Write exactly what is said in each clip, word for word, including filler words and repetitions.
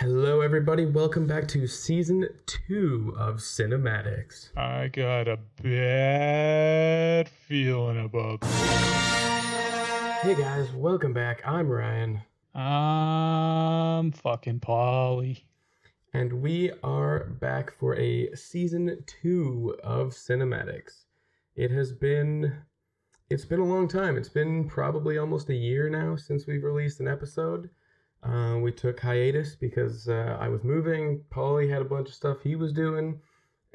Hello, everybody. Welcome back to season two of Cinematics. I got a bad feeling about this. Hey, guys. Welcome back. I'm Ryan. I'm fucking Polly. And we are back for a season two of Cinematics. It has been... It's been a long time. It's been probably almost a year now since we've released an episode. Uh, we took hiatus because uh, I was moving. Paulie had a bunch of stuff he was doing,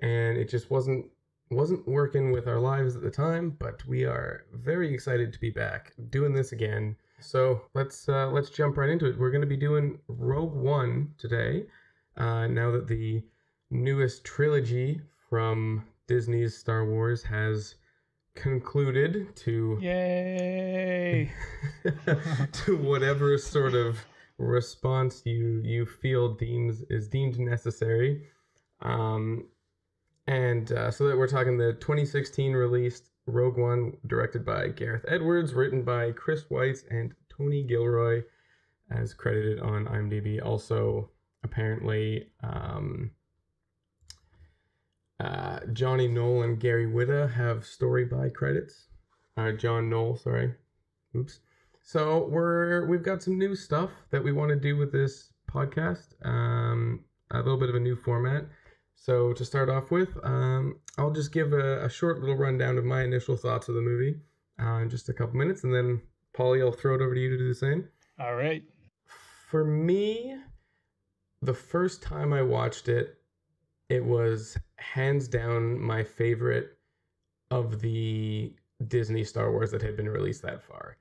and it just wasn't wasn't working with our lives at the time. But we are very excited to be back doing this again. So let's uh, let's jump right into it. We're going to be doing Rogue One today. Uh, now that the newest trilogy from Disney's Star Wars has concluded to yay to whatever sort of response you you feel deems is deemed necessary, um and uh, so that we're talking the twenty sixteen released Rogue One, directed by Gareth Edwards, written by Chris Weitz and Tony Gilroy, as credited on IMDb. Also, apparently, um uh Johnny Knoll and Gary Whitta have story by credits. uh John Knoll, sorry, oops. So we're, we've got some new stuff that we want to do with this podcast, um, a little bit of a new format. So to start off with, um, I'll just give a, a short little rundown of my initial thoughts of the movie uh, in just a couple minutes, and then, Paulie, I'll throw it over to you to do the same. All right. For me, the first time I watched it, it was hands down my favorite of the Disney Star Wars that had been released that far.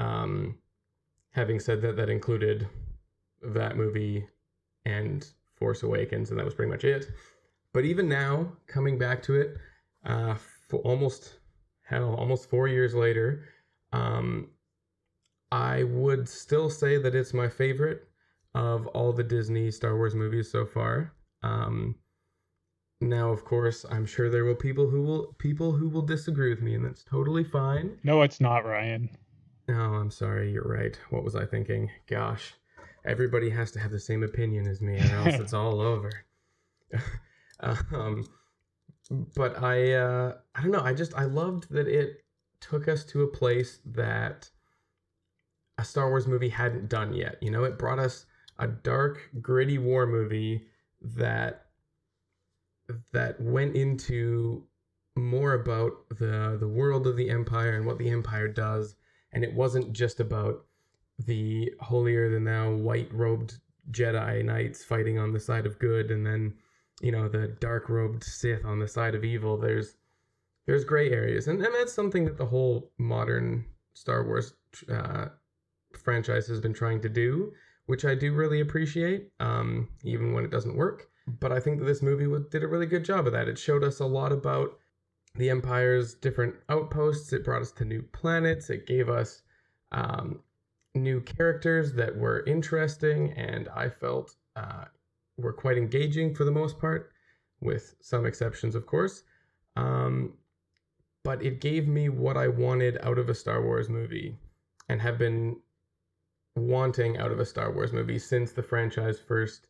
Um, having said that, that included that movie and Force Awakens, and that was pretty much it. But even now, coming back to it, uh, for almost, hell, almost four years later, um, I would still say that it's my favorite of all the Disney Star Wars movies so far. Um, now, of course, I'm sure there will people who will, people who will disagree with me, and that's totally fine. No, it's not, Ryan. No, I'm sorry. You're right. What was I thinking? Gosh, everybody has to have the same opinion as me, or else it's all over. um, but I, uh, I don't know. I just, I loved that it took us to a place that a Star Wars movie hadn't done yet. You know, it brought us a dark, gritty war movie that, that went into more about the, the world of the Empire and what the Empire does. And it wasn't just about the holier-than-thou white-robed Jedi Knights fighting on the side of good, and then, you know, the dark-robed Sith on the side of evil. There's there's gray areas, and, and that's something that the whole modern Star Wars uh, franchise has been trying to do, which I do really appreciate, um, even when it doesn't work. But I think that this movie did a really good job of that. It showed us a lot about the Empire's different outposts. It brought us to new planets. It gave us um, new characters that were interesting, and I felt uh, were quite engaging for the most part, with some exceptions, of course. Um, but it gave me what I wanted out of a Star Wars movie, and have been wanting out of a Star Wars movie since the franchise first...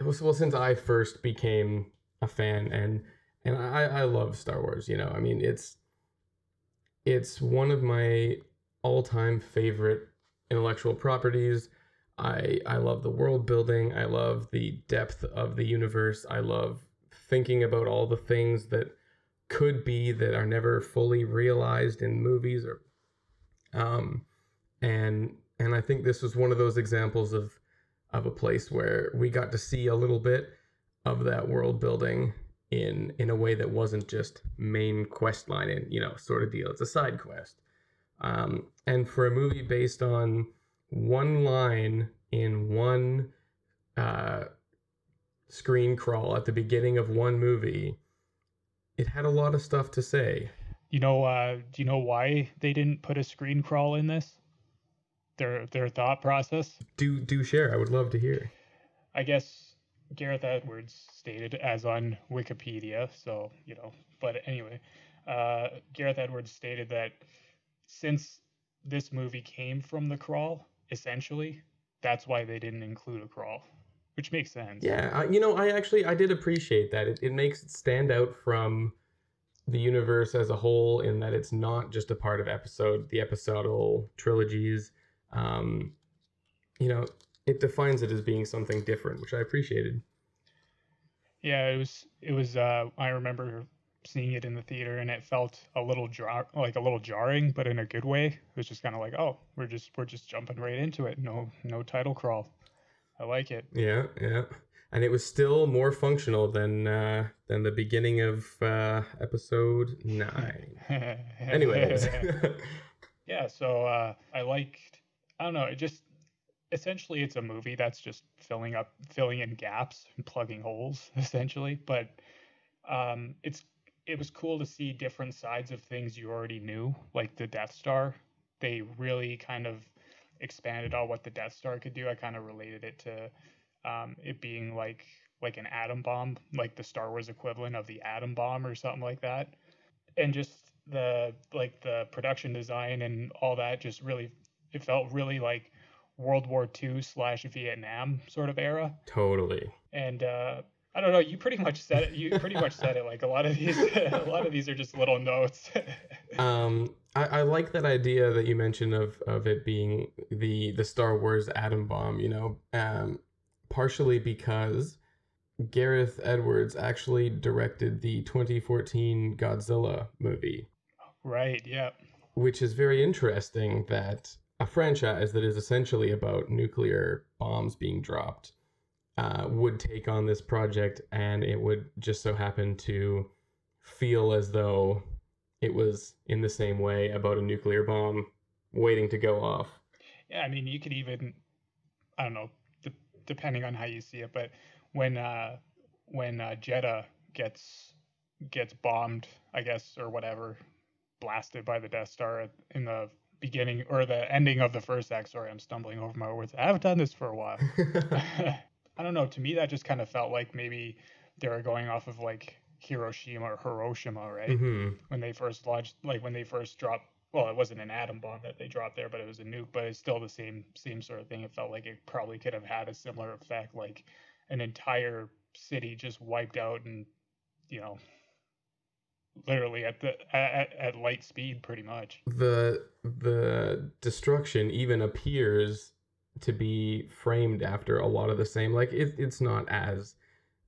Well, since I first became a fan, and... And I, I love Star Wars, you know. I mean, it's it's one of my all-time favorite intellectual properties. I I love the world building. I love the depth of the universe. I love thinking about all the things that could be that are never fully realized in movies, or um, and and I think this was one of those examples of of a place where we got to see a little bit of that world building in in a way that wasn't just main quest line and, you know, sort of deal. It's a side quest. Um, and for a movie based on one line in one uh, screen crawl at the beginning of one movie, it had a lot of stuff to say. You know, uh, do you know why they didn't put a screen crawl in this? Their their thought process? Do, do share. I would love to hear. I guess... Gareth Edwards stated, as on Wikipedia, so, you know, but anyway, uh, Gareth Edwards stated that since this movie came from the crawl, essentially, that's why they didn't include a crawl, which makes sense. Yeah, I, you know, I actually, I did appreciate that. It, it makes it stand out from the universe as a whole in that it's not just a part of episode, the episodal trilogies. Um, you know, it defines it as being something different, which I appreciated. Yeah, it was, it was, uh, I remember seeing it in the theater and it felt a little jar, like a little jarring, but in a good way. It was just kind of like, oh, we're just, we're just jumping right into it. No, no title crawl. I like it. Yeah. Yeah. And it was still more functional than, uh, than the beginning of, uh, episode nine. Anyways. Yeah. So, uh, I liked, I don't know. It just, essentially it's a movie that's just filling up, filling in gaps and plugging holes essentially. But, um, it's, it was cool to see different sides of things you already knew, like the Death Star. They really kind of expanded on what the Death Star could do. I kind of related it to um, it being like like an atom bomb, like the Star Wars equivalent of the atom bomb or something like that. And just the like the production design and all that just really, it felt really like World War Two slash Vietnam sort of era. Totally. And uh I don't know. You pretty much said it. You pretty much said it. Like a lot of these, a lot of these are just little notes. um, I, I like that idea that you mentioned of of it being the the Star Wars atom bomb. You know, um, partially because Gareth Edwards actually directed the twenty fourteen Godzilla movie. Right. Yeah. Which is very interesting. That a franchise that is essentially about nuclear bombs being dropped Uh, would take on this project, and it would just so happen to feel as though it was in the same way about a nuclear bomb waiting to go off. Yeah, I mean, you could even, I don't know, de- depending on how you see it, but when uh, when uh, Jedha gets gets bombed, I guess, or whatever, blasted by the Death Star in the beginning or the ending of the first act. Sorry, I'm stumbling over my words. I haven't done this for a while. I don't know. To me, that just kind of felt like maybe they were going off of like Hiroshima or Hiroshima, right? Mm-hmm. When they first launched, like when they first dropped, well, it wasn't an atom bomb that they dropped there, but it was a nuke, but it's still the same, same sort of thing. It felt like it probably could have had a similar effect, like an entire city just wiped out and, you know, literally at the, at, at light speed, pretty much. The, the destruction even appears to be framed after a lot of the same, like it, it's not as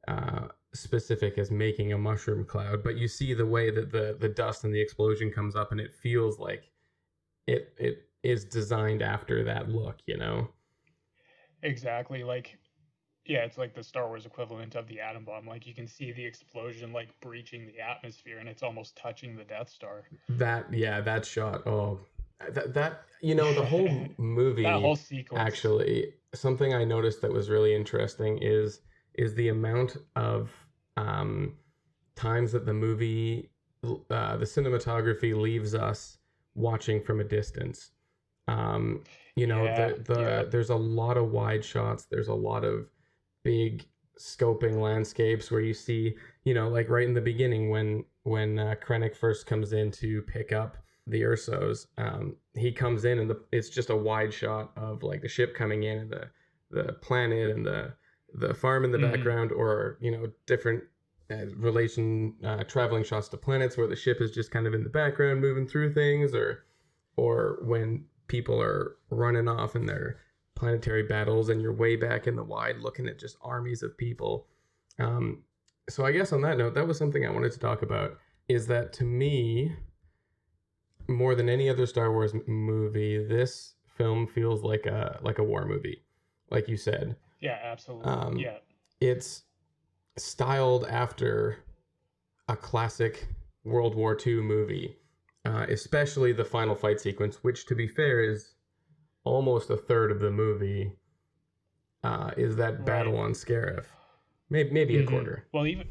uh specific as making a mushroom cloud, but you see the way that the the dust and the explosion comes up, and it feels like it it is designed after that look, you know? Exactly. Like, yeah, it's like the Star Wars equivalent of the atom bomb. Like, you can see the explosion like breaching the atmosphere, and it's almost touching the Death Star. That, yeah, that shot, oh, That, that you know, the whole movie, that whole sequence. Actually, something I noticed that was really interesting is is the amount of um, times that the movie, uh, the cinematography leaves us watching from a distance. Um, you know, yeah, the, the, yeah. There's a lot of wide shots. There's a lot of big scoping landscapes where you see, you know, like right in the beginning when, when uh, Krennic first comes in to pick up the Ersos, um, he comes in and the, it's just a wide shot of like the ship coming in and the, the planet and the, the farm in the mm. background, or, you know, different uh, relation uh, traveling shots to planets where the ship is just kind of in the background moving through things, or, or when people are running off in their planetary battles and you're way back in the wide looking at just armies of people. Um, so I guess on that note, that was something I wanted to talk about, is that to me, more than any other Star Wars movie, this film feels like a like a war movie, like you said. Yeah, absolutely. Um, yeah, it's styled after a classic World War Two movie, uh, especially the final fight sequence, which, to be fair, is almost a third of the movie. Uh, is that right. Battle on Scarif? Maybe maybe mm-hmm. a quarter. Well, even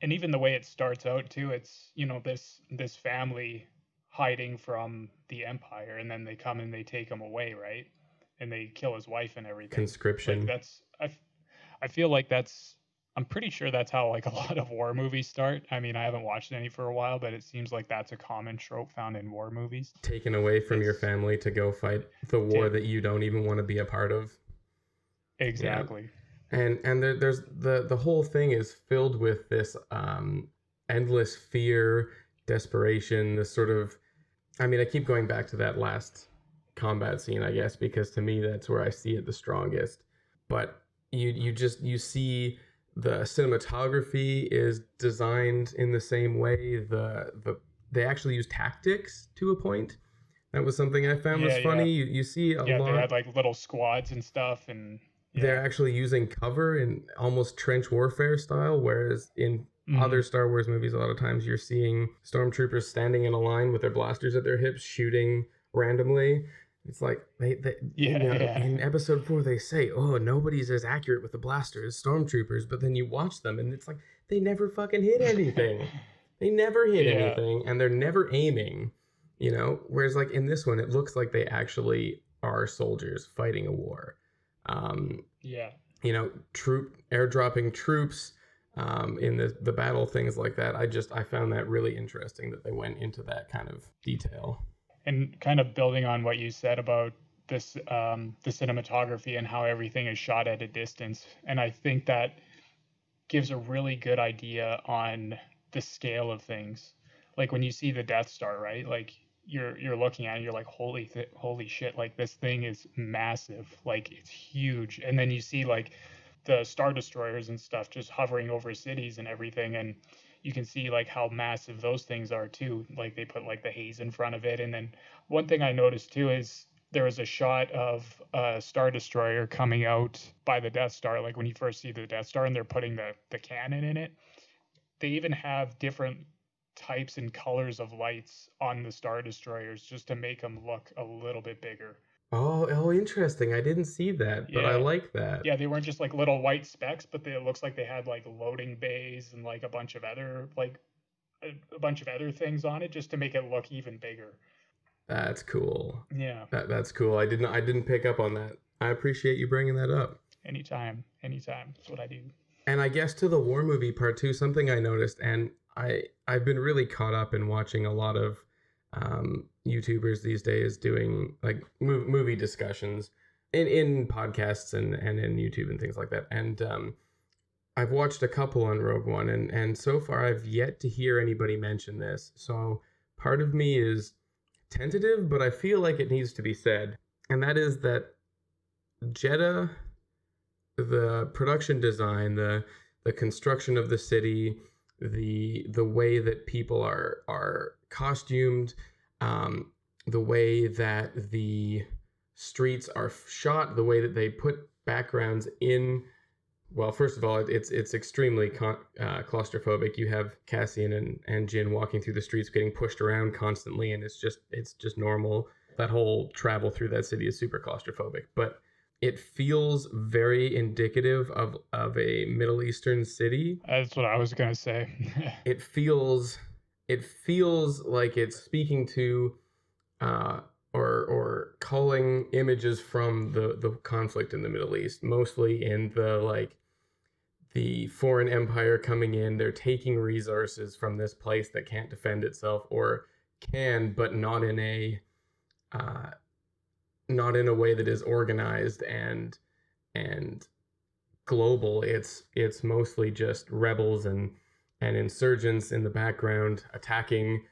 and even the way it starts out too, it's, you know, this this family hiding from the Empire, and then they come and they take him away, right? And they kill his wife and everything. Conscription. Like that's I, I feel like that's I'm pretty sure that's how like a lot of war movies start. I mean, I haven't watched any for a while, but it seems like that's a common trope found in war movies. Taken away from it's, your family to go fight the war to, that you don't even want to be a part of. Exactly. Yeah. And and there, there's the the whole thing is filled with this um, endless fear, desperation, this sort of. I mean, I keep going back to that last combat scene, I guess, because to me that's where I see it the strongest. But you you just you see the cinematography is designed in the same way. The the they actually use tactics to a point. That was something I found yeah, was funny. Yeah. You you see a yeah, lot. Yeah, they had like little squads and stuff, and yeah. they're actually using cover in almost trench warfare style. Whereas in mm-hmm. other Star Wars movies, a lot of times you're seeing stormtroopers standing in a line with their blasters at their hips, shooting randomly. It's like they, they yeah, you know, yeah. in Episode Four they say, "Oh, nobody's as accurate with the blaster as stormtroopers," but then you watch them, and it's like they never fucking hit anything. they never hit yeah. anything, and they're never aiming. You know, whereas like in this one, it looks like they actually are soldiers fighting a war. Um, yeah. You know, troop airdropping troops um, in the, the battle, things like that. I just I found that really interesting that they went into that kind of detail. And kind of building on what you said about this, um, the cinematography and how everything is shot at a distance. And I think that gives a really good idea on the scale of things. Like when you see the Death Star, right? Like, You're you're looking at it and you're like, holy th- holy shit, like this thing is massive, like it's huge. And then you see like the Star Destroyers and stuff just hovering over cities and everything, and you can see like how massive those things are too. Like they put like the haze in front of it. And then one thing I noticed too is there was a shot of a Star Destroyer coming out by the Death Star, like when you first see the Death Star and they're putting the, the cannon in it. They even have different types and colors of lights on the Star Destroyers just to make them look a little bit bigger. Oh, oh, interesting. I didn't see that, yeah. but I like that. Yeah, they weren't just like little white specks, but they, it looks like they had like loading bays and like a bunch of other like a, a bunch of other things on it just to make it look even bigger. That's cool. Yeah, that that's cool. I didn't I didn't pick up on that. I appreciate you bringing that up. Anytime, anytime. That's what I do. And I guess to the war movie part two, something I noticed and. I, I've been really caught up in watching a lot of um, YouTubers these days doing like mov- movie discussions in, in podcasts and, and in YouTube and things like that. And um, I've watched a couple on Rogue One, and, and so far I've yet to hear anybody mention this. So part of me is tentative, but I feel like it needs to be said. And that is that Jedha, the production design, the the construction of the city, the the way that people are are costumed, um, the way that the streets are shot, the way that they put backgrounds in. Well, first of all, it, it's it's extremely con- uh, claustrophobic. You have Cassian and, and Jyn walking through the streets, getting pushed around constantly, and it's just it's just normal. That whole travel through that city is super claustrophobic, but it feels very indicative of, of a Middle Eastern city. That's what I was going to say. it feels it feels like it's speaking to uh, or or calling images from the, the conflict in the Middle East, mostly in the like the foreign empire coming in. They're taking resources from this place that can't defend itself, or can, but not in a... Uh, not in a way that is organized and and global. It's it's mostly just rebels and and insurgents in the background attacking,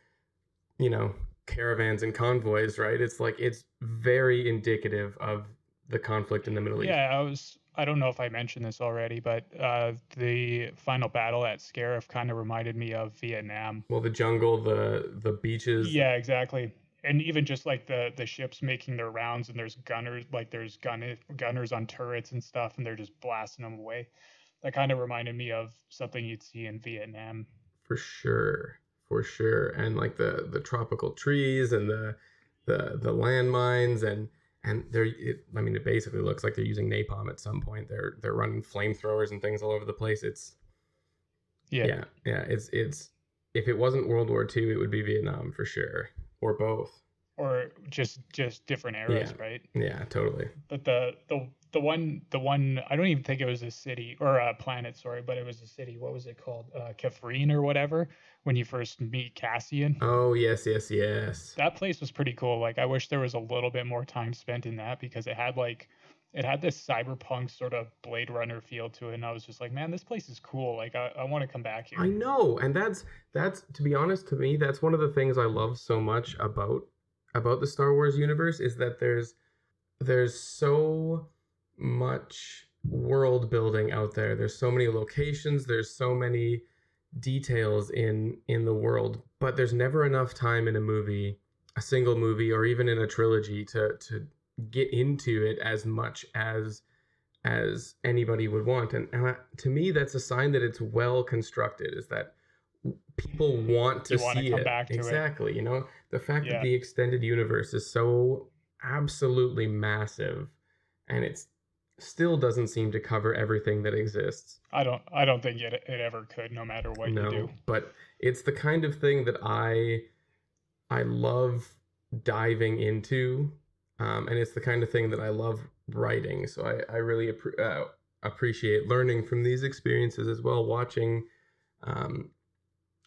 you know, caravans and convoys, right? It's like it's very indicative of the conflict in the Middle East. Yeah, I was I don't know if I mentioned this already, but uh, the final battle at Scarif kind of reminded me of Vietnam. Well, the jungle, the the beaches. Yeah, exactly. And even just like the, the ships making their rounds, and there's gunners, like there's gun, gunners on turrets and stuff, and they're just blasting them away. That kind of reminded me of something you'd see in Vietnam. For sure. For sure. And like the, the tropical trees and the the, the landmines, and, and they're, it, I mean, it basically looks like they're using napalm at some point. They're they're running flamethrowers and things all over the place. It's, yeah. Yeah. Yeah. It's, it's, if it wasn't World War Two, it would be Vietnam for sure. Or both, or just just different eras, yeah. right? Yeah, totally. But the the the one the one I don't even think it was a city or a planet, sorry, but it was a city. What was it called? Uh, Kafrine or whatever. When you first meet Cassian. Oh yes, yes, yes. That place was pretty cool. Like I wish there was a little bit more time spent in that, because it had like it had this cyberpunk sort of Blade Runner feel to it, and I was just like, man, this place is cool. Like, I, I want to come back here. I know, and that's that's to be honest, to me, that's one of the things I love so much about about the Star Wars universe is that there's there's so much world building out there. There's so many locations. There's so many details in in the world, but there's never enough time in a movie, a single movie, or even in a trilogy to to get into it as much as as anybody would want. And, and I, to me, that's a sign that it's well constructed, is that people want to want see to come it back to exactly it. You know, the fact yeah. that the extended universe is so absolutely massive, and it's still doesn't seem to cover everything that exists. I don't I don't think it, it ever could, no matter what no, you do. But it's the kind of thing that I I love diving into, um, and it's the kind of thing that I love writing. So I, I really appre- uh, appreciate learning from these experiences as well, watching um,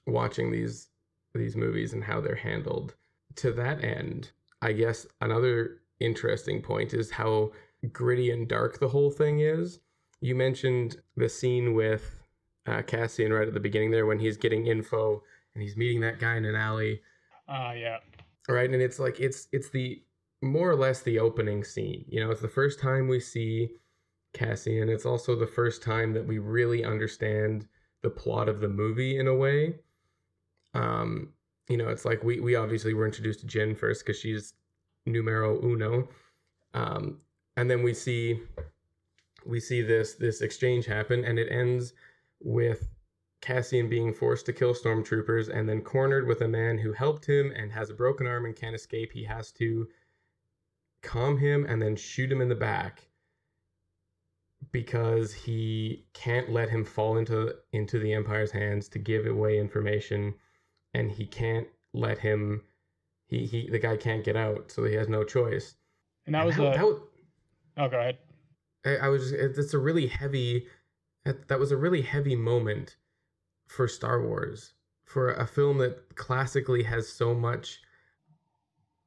watching these these movies and how they're handled. To that end, I guess another interesting point is how gritty and dark the whole thing is. You mentioned the scene with uh, Cassian right at the beginning there when he's getting info and he's meeting that guy in an alley. Uh, yeah. Right, and it's like, it's it's the more or less the opening scene. You know, it's the first time we see Cassian. It's also the first time that we really understand the plot of the movie in a way. Um, you know, it's like we, we obviously were introduced to Jyn first because she's numero uno. Um, And then we see we see this this exchange happen, and it ends with Cassian being forced to kill stormtroopers and then cornered with a man who helped him and has a broken arm and can't escape. He has to calm him and then shoot him in the back because he can't let him fall into into the Empire's hands to give away information, and he can't let him he, he the guy can't get out, so he has no choice. And that was and that, a... that was, Oh, go ahead. I, I was. It's a really heavy. That was a really heavy moment for Star Wars, for a film that classically has so much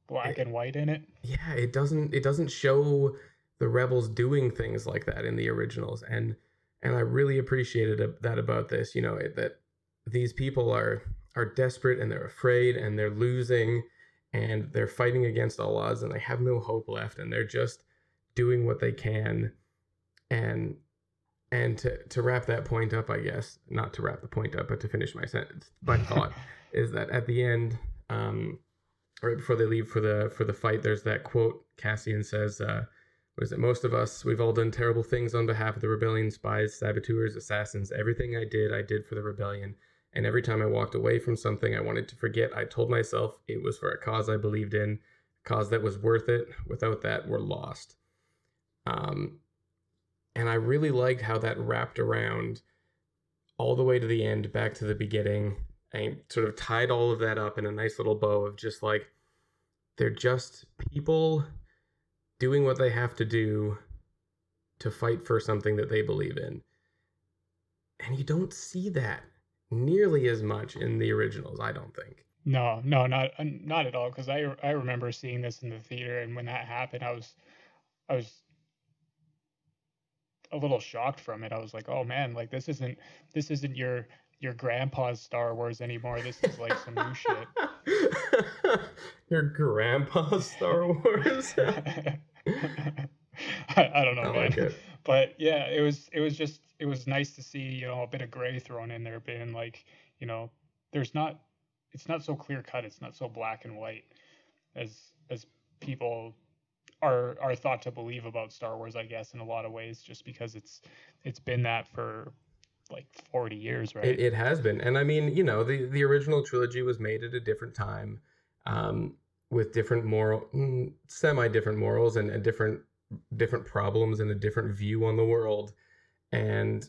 black it, and white in it. Yeah, it doesn't. It doesn't show the rebels doing things like that in the originals, and and I really appreciated that about this. You know, it, that these people are are desperate and they're afraid and they're losing and they're fighting against all odds and they have no hope left and they're just doing what they can. And and to, to wrap that point up, I guess, not to wrap the point up, but to finish my sentence, my thought is that at the end, um, right before they leave for the for the fight, there's that quote Cassian says, uh, what is it? Most of us, we've all done terrible things on behalf of the rebellion, spies, saboteurs, assassins. Everything I did, I did for the rebellion. And every time I walked away from something I wanted to forget, I told myself it was for a cause I believed in, a cause that was worth it. Without that, we're lost. Um, and I really liked how that wrapped around all the way to the end, back to the beginning, and sort of tied all of that up in a nice little bow of just like, they're just people doing what they have to do to fight for something that they believe in. And you don't see that nearly as much in the originals, I don't think. No, no, not, not at all. Cause I, I remember seeing this in the theater, and when that happened, I was, I was, a little shocked from it. I was like, oh man, like this isn't this isn't your your grandpa's Star Wars anymore. This is like some new shit. Your grandpa's Star Wars. I, I don't know, I man. Like, but yeah, it was it was just it was nice to see, you know, a bit of gray thrown in there, being like, you know, there's not it's not so clear cut, it's not so black and white as as people Are, are thought to believe about Star Wars, I guess, in a lot of ways, just because it's it's been that for like forty years, right? It, it has been. And I mean, you know, the, the original trilogy was made at a different time, um, with different moral, semi-different morals and, and different different problems and a different view on the world. And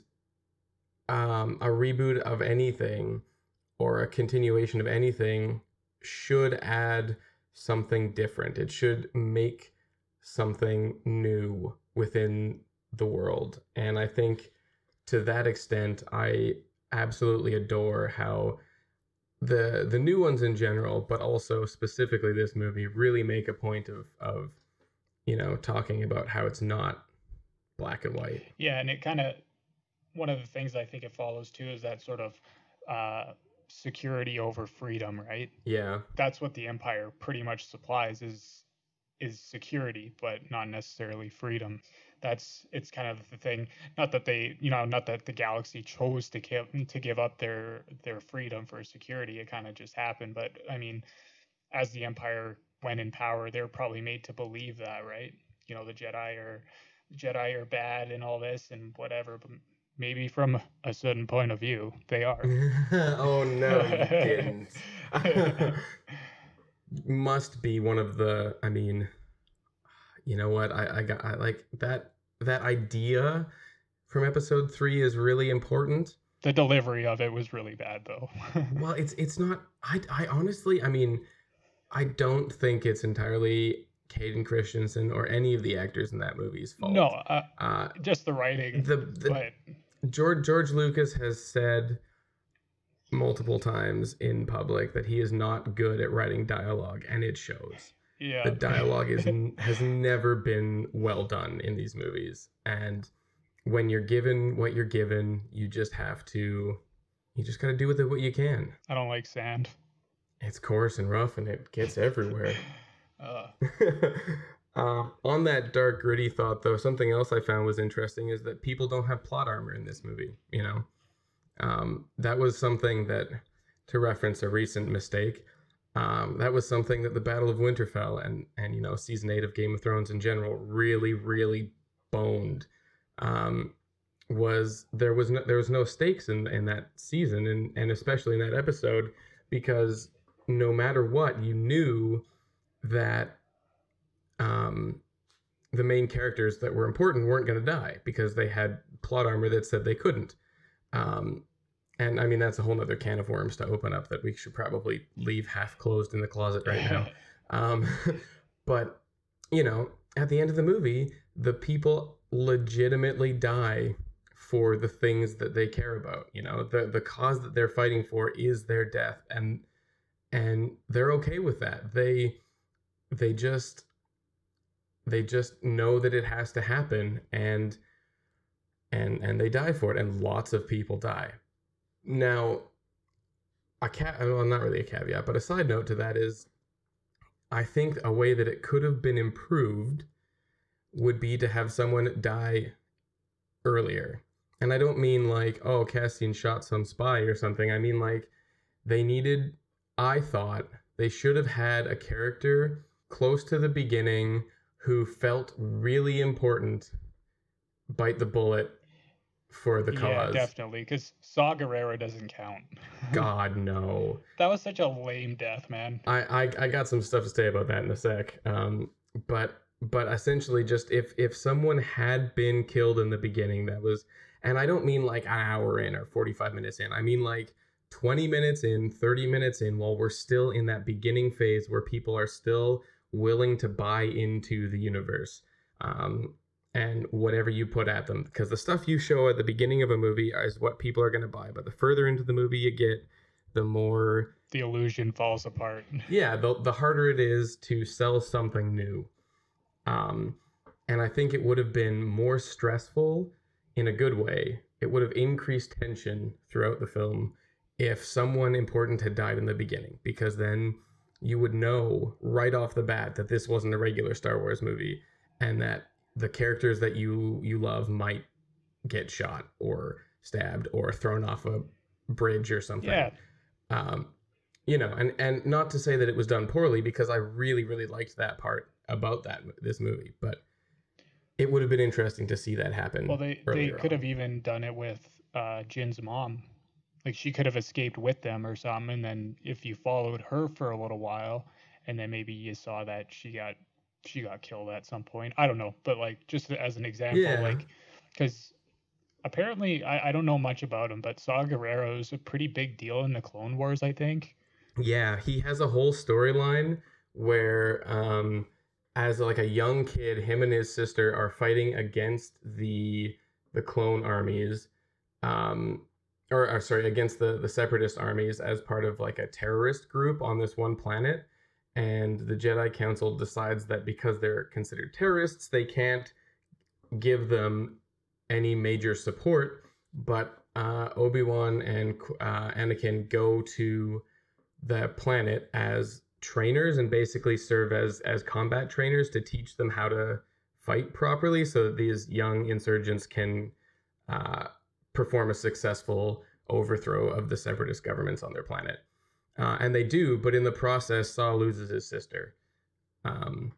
um, a reboot of anything or a continuation of anything should add something different. It should make something new within the world. And I think to that extent, I absolutely adore how the the new ones in general, but also specifically this movie, really make a point of of, you know, talking about how it's not black and white. Yeah, and it kind of, one of the things I think it follows too is that sort of uh, security over freedom, right? Yeah. That's what the Empire pretty much supplies is is security, but not necessarily freedom. That's, it's kind of the thing. Not that they, you know, not that the galaxy chose to give to give up their their freedom for security. It kind of just happened. But I mean, as the Empire went in power, they're probably made to believe that, right? You know, the Jedi are Jedi are bad and all this and whatever. But maybe from a certain point of view, they are. Oh no, you didn't. Must be one of the, I mean, you know what, I, I got I, like that that idea from episode three is really important. The delivery of it was really bad though. Well, it's it's not, I, I honestly, I mean, I don't think it's entirely Hayden Christensen or any of the actors in that movie's fault. No, uh, uh, just the writing. The, the but... George George Lucas has said multiple times in public that he is not good at writing dialogue, and it shows. Yeah, the dialogue is has never been well done in these movies, and when you're given what you're given, you just have to, you just gotta do with it what you can. I don't like sand. It's coarse and rough, and it gets everywhere. Uh. uh, on that dark, gritty thought, though, something else I found was interesting is that people don't have plot armor in this movie. You know, um, that was something that, to reference a recent mistake, um, that was something that the Battle of Winterfell and and you know season eight of Game of Thrones in general really, really boned. Um, was there was no, there was no stakes in in that season and and especially in that episode, because no matter what, you knew that um, the main characters that were important weren't going to die because they had plot armor that said they couldn't. Um, and I mean, that's a whole other can of worms to open up that we should probably leave half closed in the closet right now. Um, but, you know, at the end of the movie, the people legitimately die for the things that they care about. You know, the, the cause that they're fighting for is their death. And, and they're okay with that. They... They just, they just know that it has to happen, and, and, and they die for it, and lots of people die. Now, a cat, well, not really a caveat, but a side note to that is, I think a way that it could have been improved would be to have someone die earlier. And I don't mean like, oh, Cassian shot some spy or something. I mean like, they needed, I thought, they should have had a character close to the beginning who felt really important bite the bullet for the cause. Yeah, definitely, because Saw Gerrera doesn't count. God, no. That was such a lame death, man. I, I, I got some stuff to say about that in a sec. Um, but but essentially, just if, if someone had been killed in the beginning, that was... And I don't mean like an hour in or forty-five minutes in. I mean like... twenty minutes in, thirty minutes in, while we're still in that beginning phase where people are still willing to buy into the universe um, and whatever you put at them. Because the stuff you show at the beginning of a movie is what people are going to buy. But the further into the movie you get, the more... the illusion falls apart. Yeah, the, the harder it is to sell something new. Um, and I think it would have been more stressful in a good way. It would have increased tension throughout the film if someone important had died in the beginning, because then you would know right off the bat that this wasn't a regular Star Wars movie and that the characters that you, you love might get shot or stabbed or thrown off a bridge or something. Yeah. Um, you know, and, and not to say that it was done poorly, because I really, really liked that part about that this movie, but it would have been interesting to see that happen. Well, they, they could on. have even done it with uh, Jin's mom. Like, she could have escaped with them or something, and then if you followed her for a little while, and then maybe you saw that she got she got killed at some point. I don't know, but like just as an example, yeah. Like, because apparently I, I don't know much about him, but Saw Gerrera is a pretty big deal in the Clone Wars, I think. Yeah, he has a whole storyline where, um, as like a young kid, him and his sister are fighting against the the clone armies. Um, Or, or sorry, against the, the Separatist armies as part of like a terrorist group on this one planet. And the Jedi Council decides that because they're considered terrorists, they can't give them any major support, but uh, Obi-Wan and uh, Anakin go to the planet as trainers and basically serve as as combat trainers to teach them how to fight properly so that these young insurgents can uh, perform a successful overthrow of the separatist governments on their planet. Uh, and they do, but in the process, Saw loses his sister. Um,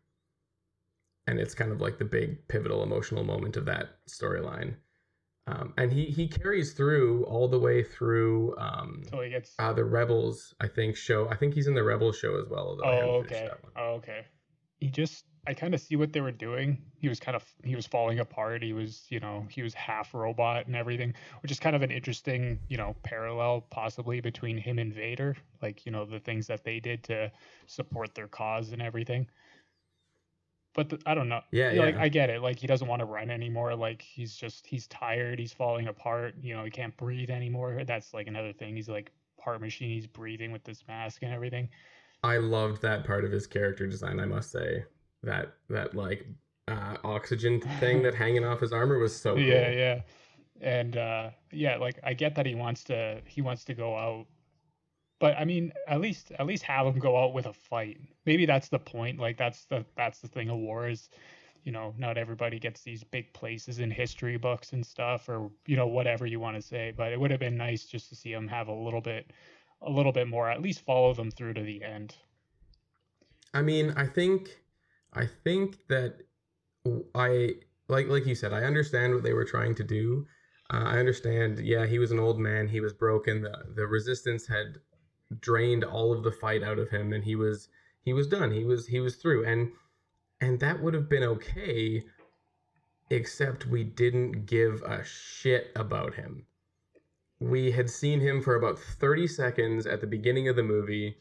and it's kind of like the big pivotal emotional moment of that storyline. Um, and he he carries through all the way through um, so he gets... uh, the Rebels, I think, show. I think he's in the Rebels show as well. Oh, okay. Oh, okay. He just, I kind of see what they were doing. He was kind of, he was falling apart. He was, you know, he was half robot and everything, which is kind of an interesting, you know, parallel possibly between him and Vader. Like, you know, the things that they did to support their cause and everything. But the, I don't know. Yeah, yeah. Like, I get it. Like, he doesn't want to run anymore. Like, he's just, he's tired. He's falling apart. You know, he can't breathe anymore. That's like another thing. He's like part machine. He's breathing with this mask and everything. I loved that part of his character design, I must say. That that like uh, oxygen thing that hanging off his armor was so cool. Yeah, yeah, and uh, yeah, like I get that he wants to he wants to go out, but I mean, at least at least have him go out with a fight. Maybe that's the point. Like that's the that's the thing of war is, you know, not everybody gets these big places in history books and stuff, or you know, whatever you want to say. But it would have been nice just to see him have a little bit a little bit more. At least follow them through to the end. I mean, I think. I think that I like like you said, I understand what they were trying to do. Uh, I understand. Yeah, he was an old man. He was broken. The the resistance had drained all of the fight out of him, and he was he was done. He was he was through. And and that would have been okay, except we didn't give a shit about him. We had seen him for about thirty seconds at the beginning of the movie,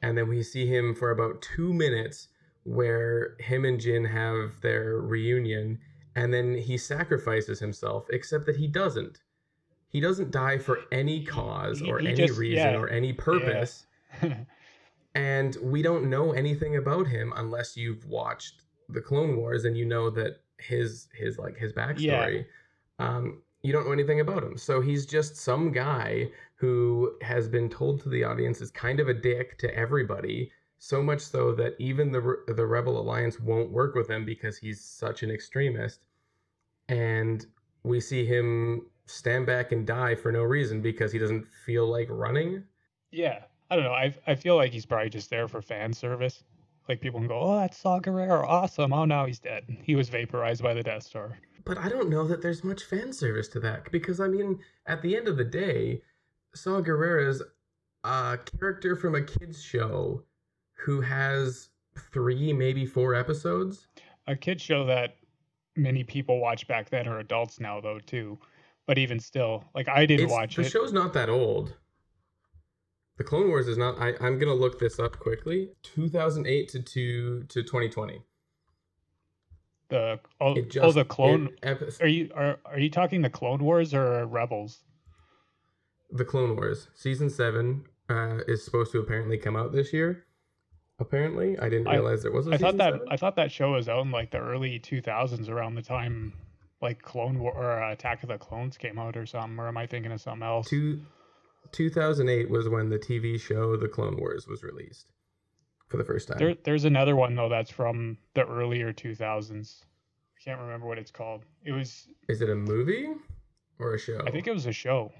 and then we see him for about two minutes. Where him and Jyn have their reunion, and then he sacrifices himself, except that he doesn't. He doesn't die for any cause or he, he any just, reason yeah. or any purpose. Yeah. And we don't know anything about him unless you've watched the Clone Wars and you know that his his like his backstory. Yeah. Um, you don't know anything about him. So he's just some guy who has been told to the audience is kind of a dick to everybody. So much so that even the the Rebel Alliance won't work with him because he's such an extremist. And we see him stand back and die for no reason because he doesn't feel like running. Yeah, I don't know. I I feel like he's probably just there for fan service. Like people can go, oh, that's Saw Gerrera, awesome. Oh, now he's dead. He was vaporized by the Death Star. But I don't know that there's much fan service to that because, I mean, at the end of the day, Saw Gerrera's a character from a kid's show who has three, maybe four episodes. A kid's show that many people watch back then are adults now, though, too. But even still, like, I didn't it's, watch the it. The show's not that old. The Clone Wars is not... I, I'm going to look this up quickly. two thousand eight to two, to twenty twenty. The Oh, just, oh the Clone... Epi- are you are are you talking the Clone Wars or Rebels? The Clone Wars. Season seven uh, is supposed to apparently come out this year. Apparently, I didn't realize there was a I thought that seven. I thought that show was out in like the early two thousands, around the time like Clone War or uh, Attack of the Clones came out or something. Or am I thinking of something else? Two, two thousand eight was when the T V show The Clone Wars was released for the first time. There, there's another one though that's from the earlier two thousands. I can't remember what it's called. It was. Is it a movie or a show? I think it was a show.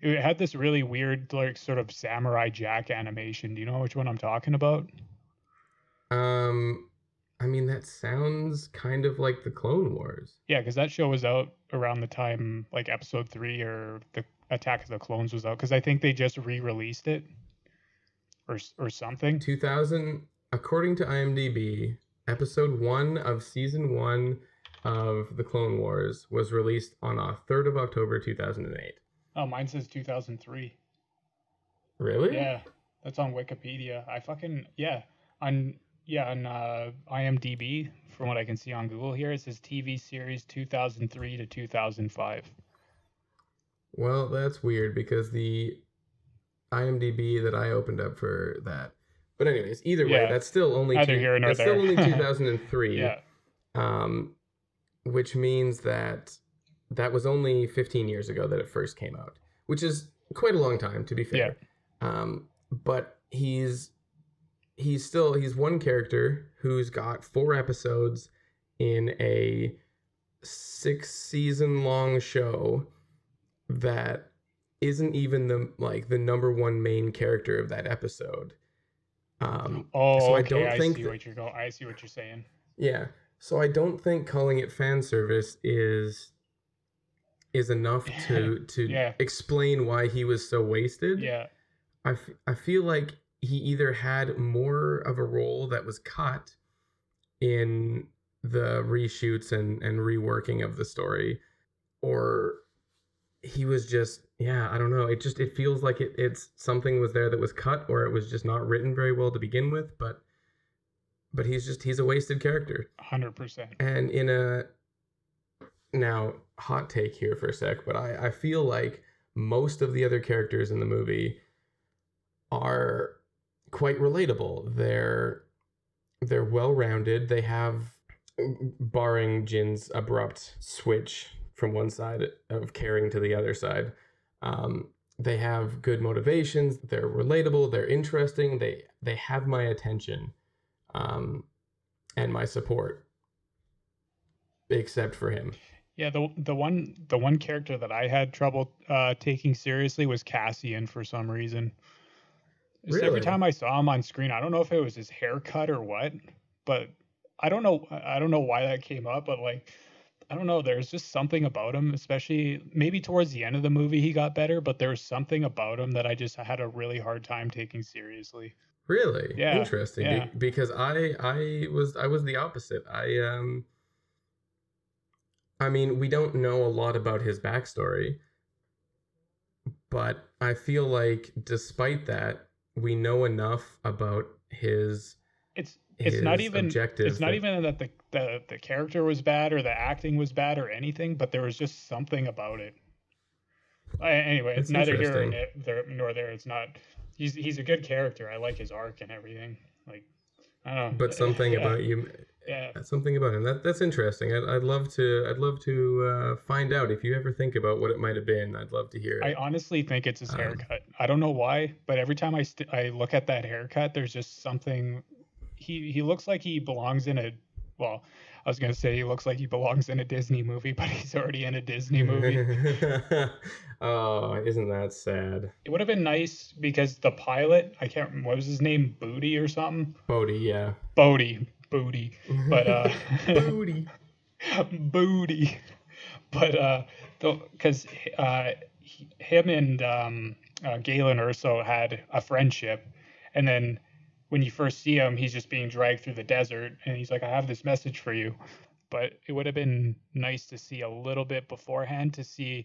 It had this really weird like sort of Samurai Jack animation. Do you know which one I'm talking about? Um, I mean, that sounds kind of like the Clone Wars. Yeah, because that show was out around the time, like, Episode Three or the Attack of the Clones was out, because I think they just re-released it or or something. two thousand, according to I M D B, Episode One of Season One of the Clone Wars was released on the third of October two thousand eight. Oh, mine says two thousand three. Really? Yeah, that's on Wikipedia. I fucking yeah on. Yeah, on uh, I M D B, from what I can see on Google here, it says T V series two thousand three to two thousand five. Well, that's weird because the I M D B that I opened up for that. But anyways, either yeah. way, that's still only, two, here that's still only two thousand three. Yeah. Um, which means that that was only fifteen years ago that it first came out, which is quite a long time, to be fair. Yeah. Um, but he's he's still he's one character who's got four episodes in a six season long show that isn't even the like the number one main character of that episode. Um, oh, so I okay. don't I think see that, what you're going. I see what you're saying. Yeah. So I don't think calling it fan service is is enough to to yeah. explain why he was so wasted. Yeah. I, f- I feel like he either had more of a role that was cut in the reshoots and, and reworking of the story, or he was just, yeah, I don't know. It just, it feels like it, it's something was there that was cut, or it was just not written very well to begin with, but, but he's just, he's a wasted character. one hundred percent. And in a, now hot take here for a sec, but I, I feel like most of the other characters in the movie are quite relatable. They're, they're well-rounded. They have, barring Jin's abrupt switch from one side of caring to the other side, um, they have good motivations. They're relatable. They're interesting. They they have my attention, um, and my support, except for him. Yeah, the the one the one character that I had trouble uh, taking seriously was Cassian for some reason. Just really? Every time I saw him on screen, I don't know if it was his haircut or what, but I don't know. I don't know why that came up, but like, I don't know. There's just something about him, especially maybe towards the end of the movie, he got better, but there was something about him that I just had a really hard time taking seriously. Really? Yeah. Interesting. Yeah. Be- because I, I was, I was the opposite. I, um, I mean, we don't know a lot about his backstory, but I feel like despite that, we know enough about his, it's, It's not even it's not that, even that the, the the character was bad or the acting was bad or anything, but there was just something about it. I, anyway, it's neither here nor there. It's not. He's he's a good character. I like his arc and everything. Like, I don't know. But something yeah. about you. Yeah. Something about him. That that's interesting. I'd I'd love to I'd love to uh, find out if you ever think about what it might have been. I'd love to hear it. I honestly think it's his um, haircut. I don't know why, but every time I st- I look at that haircut, there's just something. He he looks like he belongs in a, well, I was going to say he looks like he belongs in a Disney movie, but he's already in a Disney movie. Oh, isn't that sad? It would have been nice because the pilot, I can't remember, what was his name? Bodhi or something? Bodhi, yeah. Bodhi. Bodhi. But, uh. Bodhi. Bodhi. But, uh, because uh, him and um, uh, Galen Erso had a friendship, and then when you first see him, he's just being dragged through the desert, and he's like, I have this message for you. But it would have been nice to see a little bit beforehand to see,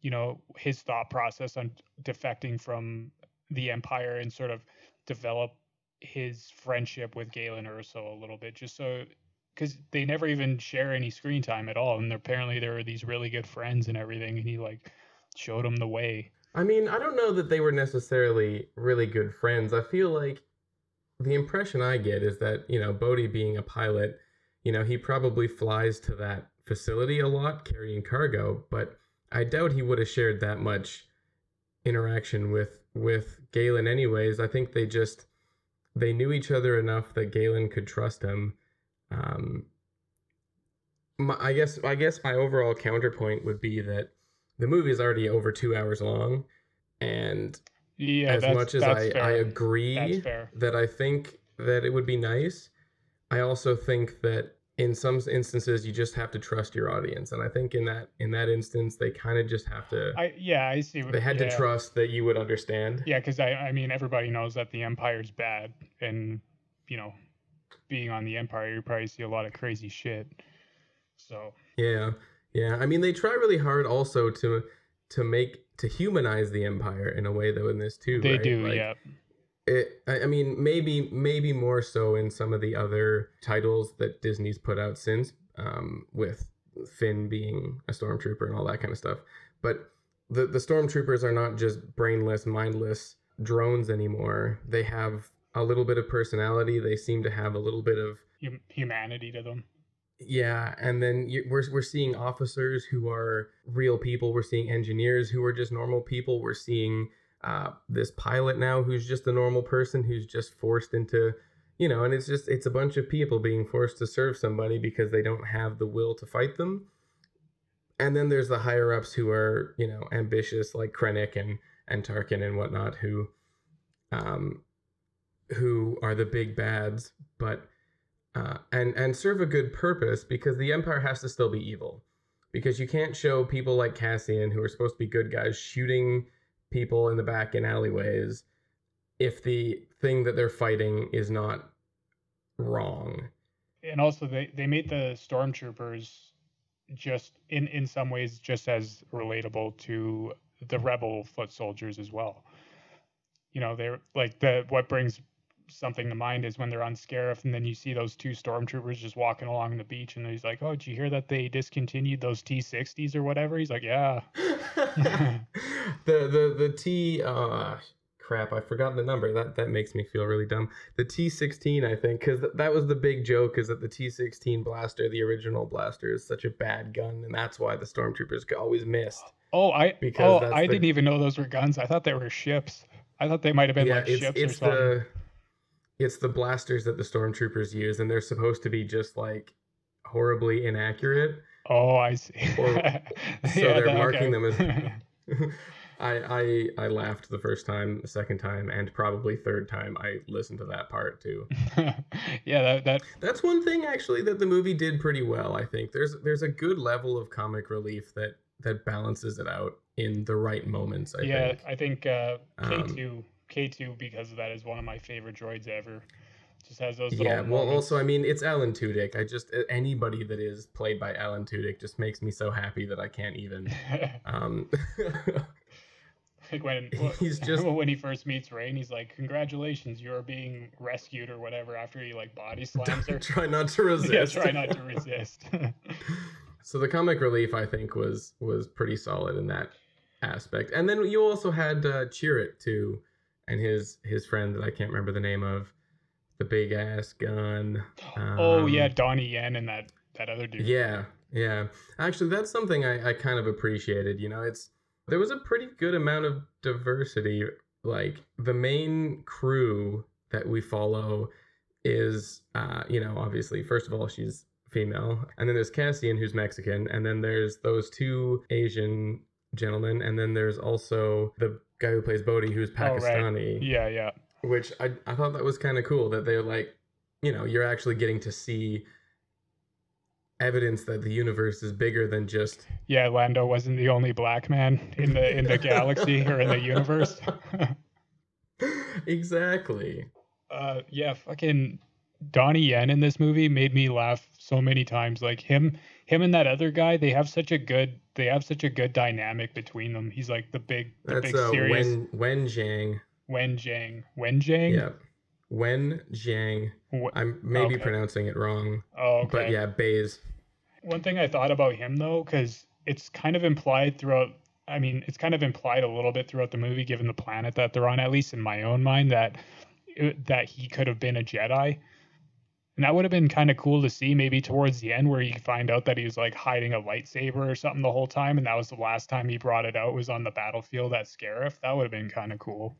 you know, his thought process on defecting from the Empire and sort of develop his friendship with Galen Erso a little bit, just so, because they never even share any screen time at all. And apparently there were these really good friends and everything, and he like showed them the way. I mean, I don't know that they were necessarily really good friends. I feel like the impression I get is that, you know, Bodhi being a pilot, you know, he probably flies to that facility a lot carrying cargo, but I doubt he would have shared that much interaction with, with Galen anyways. I think they just, they knew each other enough that Galen could trust him. Um, my, I guess, I guess my overall counterpoint would be that the movie is already over two hours long, and yeah, as that's, much as that's I, fair. I agree that I think that it would be nice, I also think that in some instances you just have to trust your audience, and I think in that in that instance they kind of just have to. I, yeah, I see. What, they had yeah. to trust that you would understand. Yeah, because I, I mean everybody knows that the Empire's bad, and you know, being on the Empire, you probably see a lot of crazy shit. So. Yeah, yeah. I mean, they try really hard also to to make. to humanize the Empire in a way, though, in this too. They right? do, like, yeah. It, I mean, maybe maybe more so in some of the other titles that Disney's put out since, um, with Finn being a stormtrooper and all that kind of stuff. But the, the stormtroopers are not just brainless, mindless drones anymore. They have a little bit of personality. They seem to have a little bit of... Hum- humanity to them. Yeah, and then you, we're we're seeing officers who are real people. We're seeing engineers who are just normal people. We're seeing uh, this pilot now who's just a normal person who's just forced into, you know, and it's just it's a bunch of people being forced to serve somebody because they don't have the will to fight them. And then there's the higher ups who are, you know, ambitious like Krennic and and Tarkin and whatnot, who, um, who are the big bads, but. Uh, and, and serve a good purpose, because the Empire has to still be evil, because you can't show people like Cassian, who are supposed to be good guys, shooting people in the back in alleyways if the thing that they're fighting is not wrong. And also they, they made the stormtroopers just in, in some ways just as relatable to the rebel foot soldiers as well. You know, they're like the, what brings something to mind is when they're on Scarif and then you see those two stormtroopers just walking along the beach and he's like, oh, did you hear that they discontinued those T sixties or whatever? He's like, yeah. the the the T uh crap, I forgot the number. That that makes me feel really dumb. The T sixteen, I think, because th- that was the big joke, is that the T sixteen blaster, the original blaster, is such a bad gun, and that's why the stormtroopers always missed. Oh, I because oh, I the... didn't even know those were guns. I thought they were ships. I thought they might have been yeah, like it's, ships it's or something. The... It's the blasters that the stormtroopers use, and they're supposed to be just like horribly inaccurate. Oh, I see. Or, so yeah, they're that, marking okay. them as. I I I laughed the first time, the second time, and probably third time I listened to that part too. yeah, that, that that's one thing actually that the movie did pretty well. I think there's there's a good level of comic relief that that balances it out in the right moments. I yeah, think. I think uh, K two. Um, K two, because of that, is one of my favorite droids ever. Just has those little yeah well moments. Also, I mean, it's Alan Tudyk. I just anybody that is played by Alan Tudyk just makes me so happy that I can't even um like when he's just when he first meets Rey and he's like, congratulations, you're being rescued or whatever, after he like body slams her. Try not to resist. yeah try not to resist So the comic relief, I think, was was pretty solid in that aspect. And then you also had uh Chirrut too. And his his friend that I can't remember the name of, the big ass gun. Um, oh yeah, Donnie Yen and that, that other dude. Yeah, yeah. Actually, that's something I, I kind of appreciated. You know, it's there was a pretty good amount of diversity. Like the main crew that we follow is, uh, you know, obviously first of all she's female, and then there's Cassian, who's Mexican, and then there's those two Asian gentlemen, and then there's also the guy who plays Bodhi, who's Pakistani. Oh, right. Yeah, yeah. Which I, I thought that was kind of cool that they're like, you know, you're actually getting to see evidence that the universe is bigger than just. Yeah, Lando wasn't the only black man in the in the galaxy or in the universe. Exactly. Uh, yeah, fucking Donnie Yen in this movie made me laugh so many times. Like him, him and that other guy, they have such a good. They have such a good dynamic between them. He's like the big, the That's, big uh, serious. Wen, Wen Zhang. Wen Zhang. Wen Zhang? Yeah. Wen Zhang. Wh- I'm maybe okay. pronouncing it wrong. Oh, okay. But yeah, Baze. One thing I thought about him, though, because it's kind of implied throughout, I mean, it's kind of implied a little bit throughout the movie, given the planet that they're on, at least in my own mind, that that he could have been a Jedi. And that would have been kind of cool to see, maybe towards the end, where you find out that he was like hiding a lightsaber or something the whole time, and that was the last time he brought it out was on the battlefield at Scarif. That would have been kind of cool.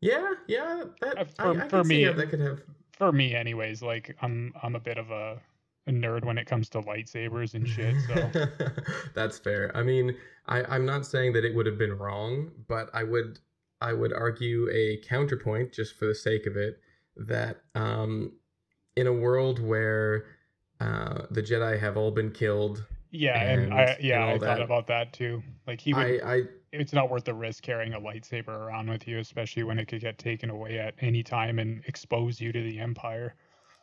Yeah, yeah. That, for I, I for me, that could have for me, anyways. Like I'm, I'm a bit of a, a nerd when it comes to lightsabers and shit. So that's fair. I mean, I, I'm not saying that it would have been wrong, but I would, I would argue a counterpoint just for the sake of it that. Um, In a world where uh, the Jedi have all been killed, yeah, and, and I yeah, and I thought that, about that too. Like he, would, I, I, it's not worth the risk carrying a lightsaber around with you, especially when it could get taken away at any time and expose you to the Empire.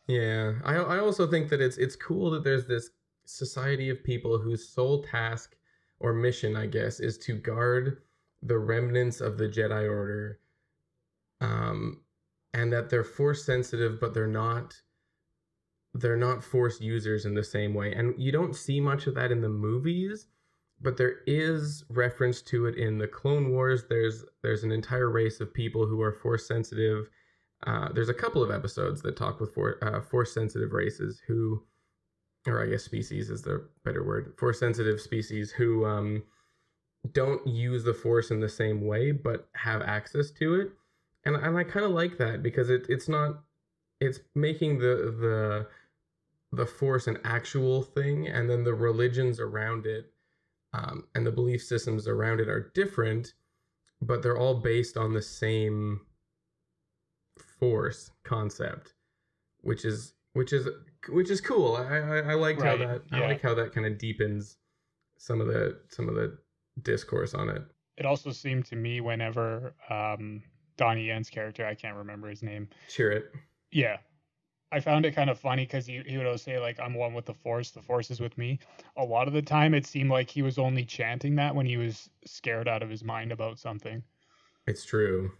Yeah, I, I also think that it's it's cool that there's this society of people whose sole task or mission, I guess, is to guard the remnants of the Jedi Order, um, and that they're Force sensitive, but they're not. They're not Force users in the same way. And you don't see much of that in the movies, but there is reference to it in the Clone Wars. There's there's an entire race of people who are Force sensitive. Uh, there's a couple of episodes that talk with for, uh, Force sensitive races who or I guess species is the better word, force sensitive species who um, don't use the force in the same way, but have access to it. And, and I kind of like that because it, it's not, it's making the, the, the force an actual thing. And then the religions around it um, and the belief systems around it are different, but they're all based on the same force concept, which is, which is, which is cool. I, I, I liked right. how that, yeah. I like how that kind of deepens some of the, some of the discourse on it. It also seemed to me whenever um, Donnie Yen's character, I can't remember his name. Chirrut. Yeah. I found it kind of funny because he, he would always say, like, I'm one with the Force, the Force is with me. A lot of the time, it seemed like he was only chanting that when he was scared out of his mind about something. It's true.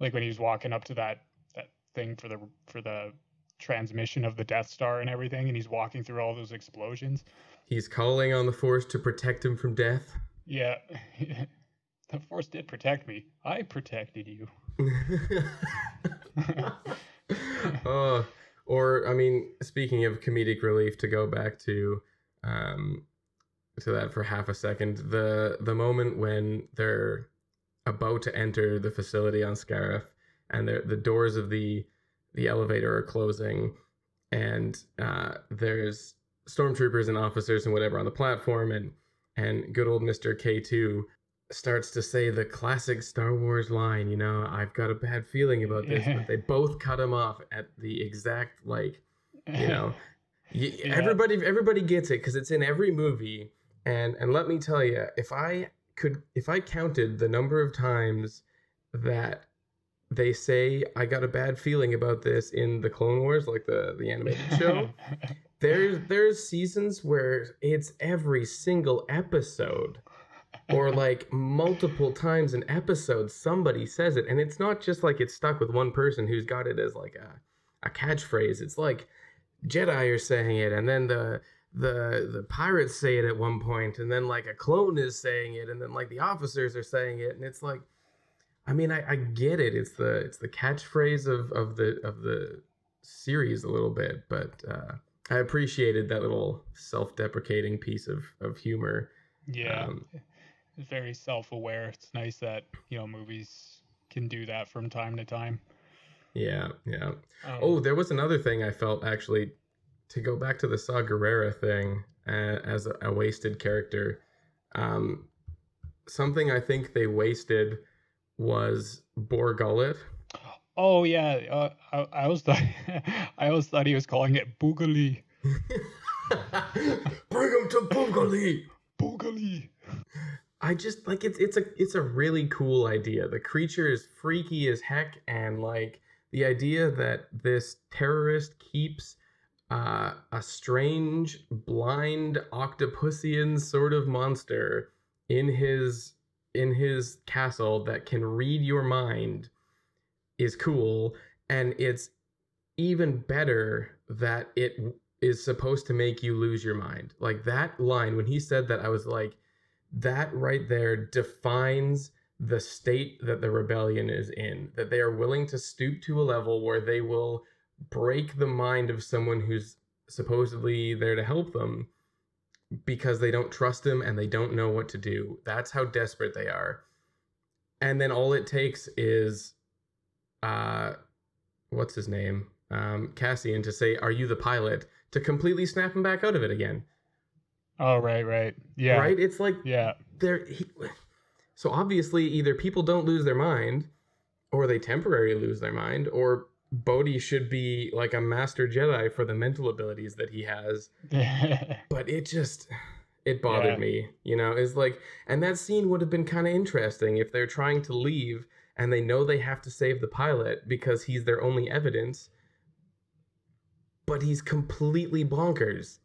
Like when he was walking up to that that thing for the for the transmission of the Death Star and everything, and he's walking through all those explosions. He's calling on the Force to protect him from death. Yeah. The Force did protect me. I protected you. Oh. Or, I mean, speaking of comedic relief, to go back to um, to that for half a second, the the moment when they're about to enter the facility on Scarif, and the doors of the, the elevator are closing, and uh, there's stormtroopers and officers and whatever on the platform, and, and good old Mister K two starts to say the classic Star Wars line, you know, I've got a bad feeling about this, yeah. but they both cut him off at the exact, like, you know, y- yeah. everybody everybody gets it because it's in every movie. And and let me tell you, if I could, if I counted the number of times that they say, I got a bad feeling about this in the Clone Wars, like the, the animated show, there's there's seasons where it's every single episode. Or like multiple times an episode, somebody says it. And it's not just like it's stuck with one person who's got it as like a, a catchphrase. It's like Jedi are saying it, and then the the the pirates say it at one point, and then like a clone is saying it, and then like the officers are saying it. And it's like, I mean, I, I get it. It's the it's the catchphrase of, of the of the series a little bit, but uh, I appreciated that little self-deprecating piece of, of humor. Yeah. Um, very self-aware. It's nice that, you know, movies can do that from time to time. Yeah, yeah. Um, oh, there was another thing I felt, actually, to go back to the Saw Gerrera thing uh, as a, a wasted character. Um, something I think they wasted was Bor Gullet. Oh yeah, uh, I, I always thought I always thought he was calling it Boogalee. Bring him to Boogalee. Boogalee. I just like it's it's a it's a really cool idea. The creature is freaky as heck, and like the idea that this terrorist keeps uh, a strange, blind, octopusian sort of monster in his in his castle that can read your mind is cool, and it's even better that it is supposed to make you lose your mind. Like that line when he said that, I was like, that right there defines the state that the rebellion is in, that they are willing to stoop to a level where they will break the mind of someone who's supposedly there to help them because they don't trust him and they don't know what to do. That's how desperate they are. And then all it takes is, uh, what's his name? Um, Cassian to say, are you the pilot? To completely snap him back out of it again. Oh, right, right. Yeah. Right? It's like, yeah. They're, he, so obviously, either people don't lose their mind, or they temporarily lose their mind, or Bodhi should be like a master Jedi for the mental abilities that he has. But it just, it bothered yeah. me, you know? It's like, and that scene would have been kind of interesting if they're trying to leave and they know they have to save the pilot because he's their only evidence, but he's completely bonkers.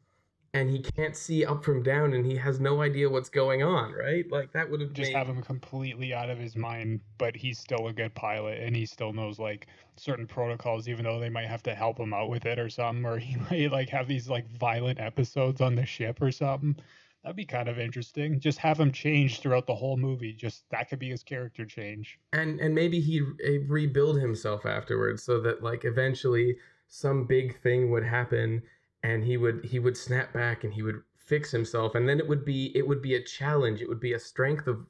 And he can't see up from down, and he has no idea what's going on, right? Like, that would have just made... have him completely out of his mind, but he's still a good pilot, and he still knows, like, certain protocols, even though they might have to help him out with it or something, or he might, like, have these, like, violent episodes on the ship or something. That'd be kind of interesting. Just have him change throughout the whole movie. Just, that could be his character change. And, and maybe he rebuild himself afterwards so that, like, eventually some big thing would happen, and he would he would snap back and he would fix himself, and then it would be it would be a challenge. It would be a strength of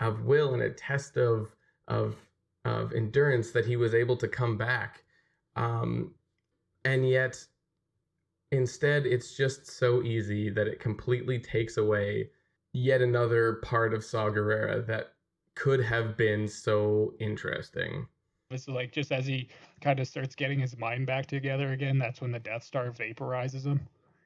of will and a test of of of endurance that he was able to come back. Um, and yet, instead, it's just so easy that it completely takes away yet another part of Saw Gerrera that could have been so interesting. So, like, just as he kind of starts getting his mind back together again, that's when the Death Star vaporizes him.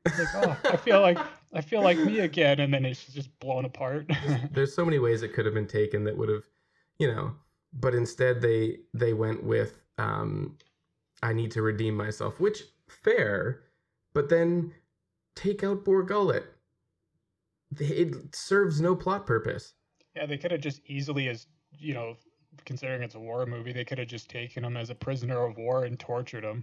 It's like, oh, I feel like I feel like me again, and then it's just blown apart. There's so many ways it could have been taken that would have, you know, but instead they they went with um, I need to redeem myself, which fair, but then take out Boar Gullet. It serves no plot purpose. Yeah, they could have just easily, as you know, considering it's a war movie, they could have just taken him as a prisoner of war and tortured him.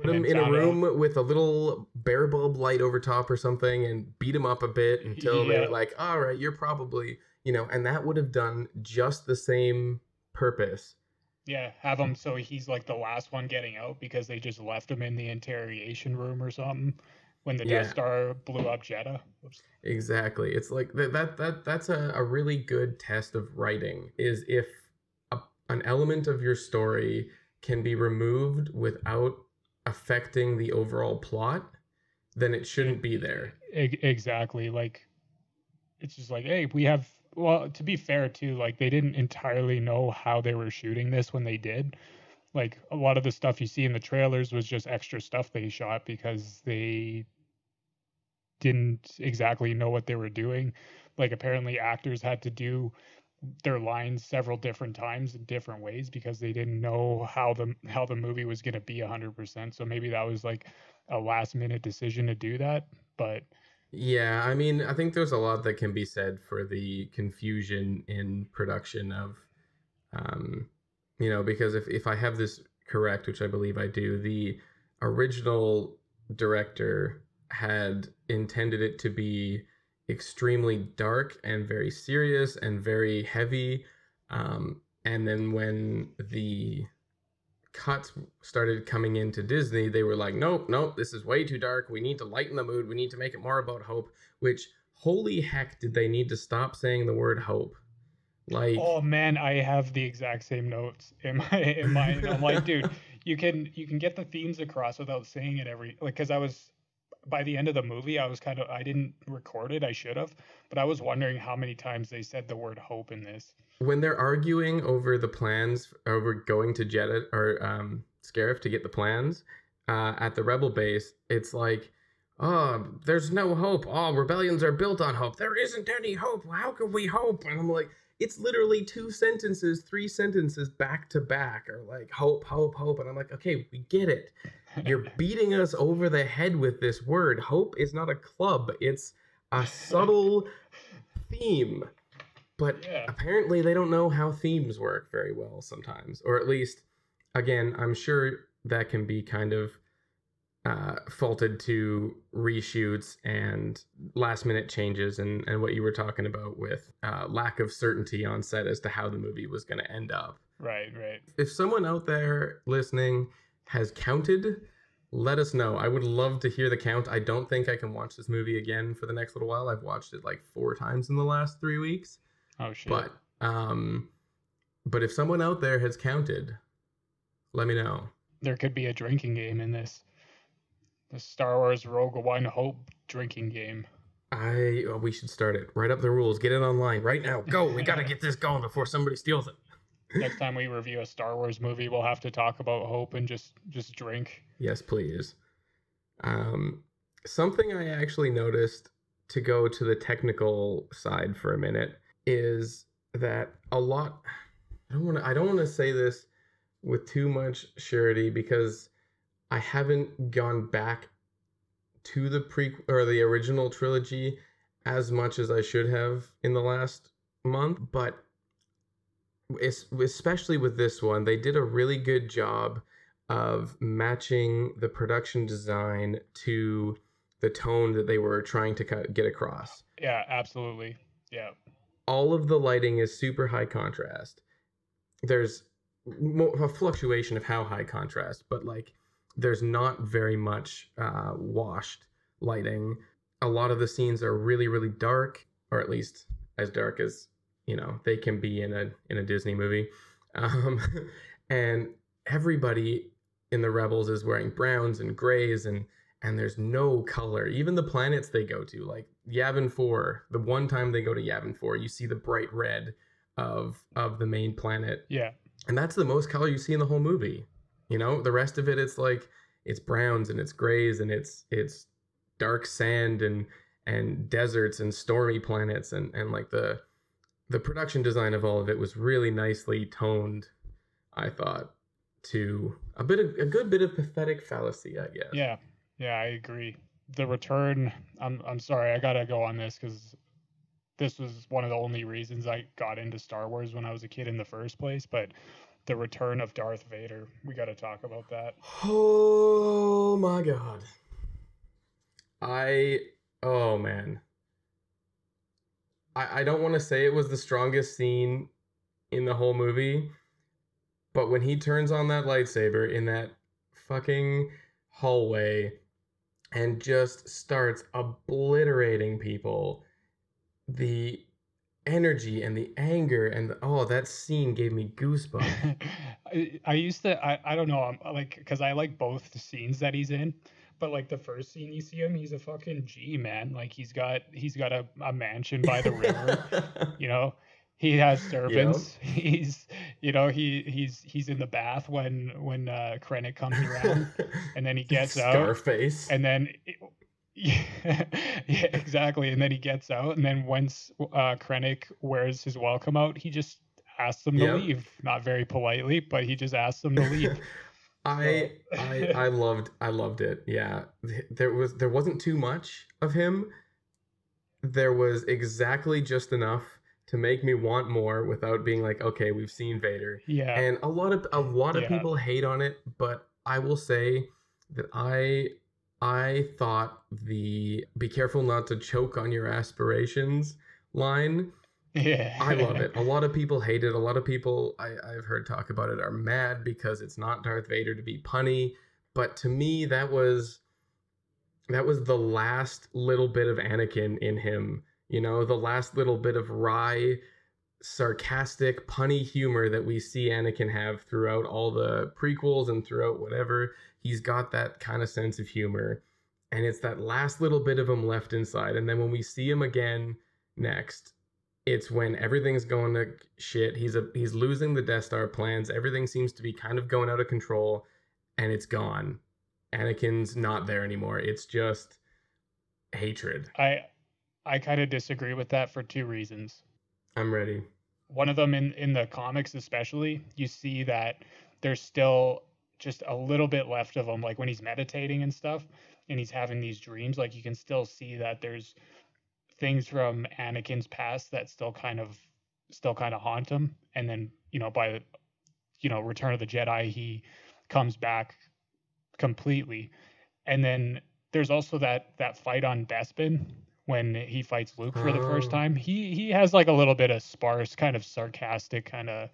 Put him in a room out. With a little bare bulb light over top or something and beat him up a bit until yeah. They were like, all right, you're probably, you know, and that would have done just the same purpose. Yeah, have him so he's like the last one getting out because they just left him in the interrogation room or something when the yeah. Death Star blew up Jedha. Oops. Exactly. It's like that, that, that that's a, a really good test of writing, is if a, an element of your story can be removed without affecting the overall plot, then it shouldn't be there. Exactly. Like, it's just like, hey, we have, well, to be fair too, like, they didn't entirely know how they were shooting this when they did. Like, a lot of the stuff you see in the trailers was just extra stuff they shot because they didn't exactly know what they were doing. Like, apparently actors had to do their lines several different times in different ways because they didn't know how the how the movie was going to be one hundred percent. So maybe that was like a last minute decision to do that. But yeah, I mean, I think there's a lot that can be said for the confusion in production of, um, you know, because if, if I have this correct, which I believe I do, the original director had intended it to be extremely dark and very serious and very heavy, um, and then when the cuts started coming into Disney, they were like, nope, nope, this is way too dark, we need to lighten the mood, we need to make it more about hope, which, holy heck, did they need to stop saying the word hope. Like, oh man, I have the exact same notes in my in mine. I'm like, dude, you can you can get the themes across without saying it every, like, because I was, by the end of the movie, I was kind of, I didn't record it, I should have, but I was wondering how many times they said the word hope in this. When they're arguing over the plans, over going to Jedha or um, Scarif to get the plans uh, at the Rebel base, it's like, oh, there's no hope. All rebellions are built on hope. There isn't any hope. How can we hope? And I'm like, it's literally two sentences, three sentences back to back are like hope, hope, hope. And I'm like, okay, we get it. You're beating us over the head with this word. Hope is not a club. It's a subtle theme. But yeah, apparently they don't know how themes work very well sometimes. Or at least, again, I'm sure that can be kind of uh, faulted to reshoots and last minute changes and, and what you were talking about with uh, lack of certainty on set as to how the movie was going to end up. Right, right. If someone out there listening has counted, let us know. I would love to hear the count. I don't think I can watch this movie again for the next little while. I've watched it like four times in the last three weeks. Oh, shit. But, um, but if someone out there has counted, let me know. There could be a drinking game in this. The Star Wars Rogue One Hope drinking game. I oh, we should start it. Write up the rules. Get it online right now. Go. We got to get this going before somebody steals it. Next time we review a Star Wars movie, we'll have to talk about hope and just just drink. Yes, please. Um, something I actually noticed, to go to the technical side for a minute, is that a lot. I don't want to. I don't want to say this with too much surety because I haven't gone back to the pre or the original trilogy as much as I should have in the last month, but especially with this one, they did a really good job of matching the production design to the tone that they were trying to get across. Yeah, absolutely. Yeah. All of the lighting is super high contrast. There's a fluctuation of how high contrast, but like, there's not very much uh, washed lighting. A lot of the scenes are really, really dark, or at least as dark as, you know, they can be in a in a Disney movie. Um, and everybody in the Rebels is wearing browns and grays, and and there's no color. Even the planets they go to, like Yavin Four, the one time they go to Yavin Four, you see the bright red of of the main planet. Yeah, and that's the most color you see in the whole movie. You know, the rest of it, it's like it's browns and it's grays and it's it's. dark sand and and deserts and stormy planets, and and like the the production design of all of it was really nicely toned, I thought, to a bit of a good bit of pathetic fallacy, I guess. Yeah, yeah, I agree. The return, I'm I'm sorry, I gotta go on this because this was one of the only reasons I got into Star Wars when I was a kid in the first place. But the return of Darth Vader, we gotta talk about that. Oh my God. I, oh man, I, I don't want to say it was the strongest scene in the whole movie, but when he turns on that lightsaber in that fucking hallway and just starts obliterating people, the energy and the anger and the, oh, that scene gave me goosebumps. I, I used to, I, I don't know, I'm like, because I like both the scenes that he's in. But like the first scene you see him, he's a fucking G, man. Like he's got he's got a, a mansion by the river, you know. He has servants. Yep. He's you know he he's he's in the bath when when uh, Krennic comes around, and then he gets Scarface. out. Scarface. And then it, yeah, yeah, exactly. And then he gets out, and then once uh, Krennic wears his welcome out, he just asks them to yep. leave. Not very politely, but he just asks them to leave. I, I I loved I loved it. Yeah, there was there wasn't too much of him. There was exactly just enough to make me want more without being like, okay, we've seen Vader. Yeah, and a lot of a lot of yeah. people hate on it, but I will say that I I thought the "be careful not to choke on your aspirations" line. Yeah, I love it. A lot of people hate it. A lot of people I, I've heard talk about it are mad because it's not Darth Vader to be punny. But to me, that was that was the last little bit of Anakin in him. You know, the last little bit of wry, sarcastic, punny humor that we see Anakin have throughout all the prequels and throughout whatever. He's got that kind of sense of humor. And it's that last little bit of him left inside. And then when we see him again next, it's when everything's going to shit. He's a he's losing the Death Star plans. Everything seems to be kind of going out of control, and it's gone. Anakin's not there anymore. It's just hatred. I I kind of disagree with that for two reasons. I'm ready. One of them, in, in the comics especially, you see that there's still just a little bit left of him. Like when he's meditating and stuff, and he's having these dreams, like you can still see that there's things from Anakin's past that still kind of still kind of haunt him. And then, you know, by, you know, Return of the Jedi, he comes back completely. And then there's also that that fight on Bespin when he fights Luke for oh. the first time. He he has like a little bit of sparse kind of sarcastic kind of,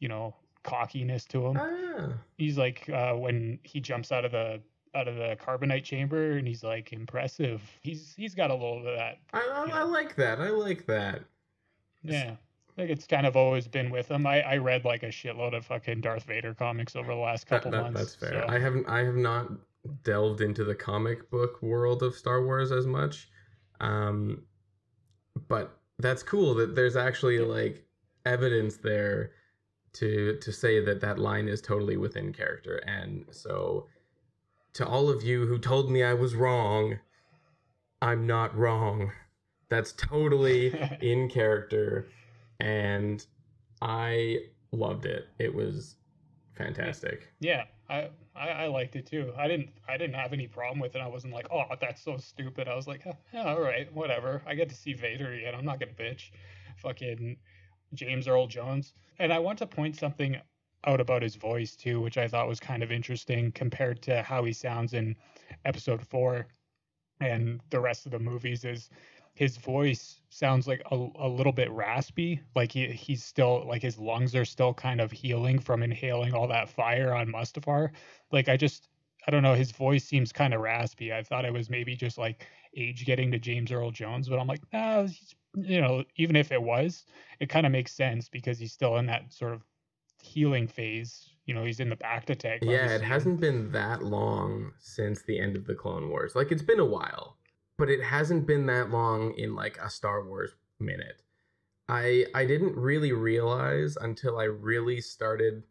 you know, cockiness to him. Ah. He's like uh, when he jumps out of the out of the carbonite chamber and he's like impressive. He's he's got a little bit of that. I I, you know. I like that. I like that. Yeah. I think it's kind of always been with him. I, I read like a shitload of fucking Darth Vader comics over the last couple that, that, months. That's fair. So. I haven't I have not delved into the comic book world of Star Wars as much. Um but that's cool that there's actually yeah. like evidence there to to say that that line is totally within character. And so to all of you who told me I was wrong, I'm not wrong. That's totally in character, and I loved it. It was fantastic. Yeah, I, I I liked it too. I didn't I didn't have any problem with it. I wasn't like, oh, that's so stupid. I was like, yeah, all right, whatever. I get to see Vader again. I'm not gonna bitch. Fucking James Earl Jones. And I want to point something out about his voice too, which I thought was kind of interesting compared to how he sounds in Episode Four and the rest of the movies. Is his voice sounds like a, a little bit raspy, like he he's still like his lungs are still kind of healing from inhaling all that fire on Mustafar. Like I just I don't know, his voice seems kind of raspy. I thought it was maybe just like age getting to James Earl Jones, but I'm like, nah, you know, even if it was, it kind of makes sense because he's still in that sort of healing phase. You know, he's in the back to tech. Yeah, it hasn't been that long since the end of the Clone Wars. Like, it's been a while, but it hasn't been that long in like a Star Wars minute. I I didn't really realize until I really started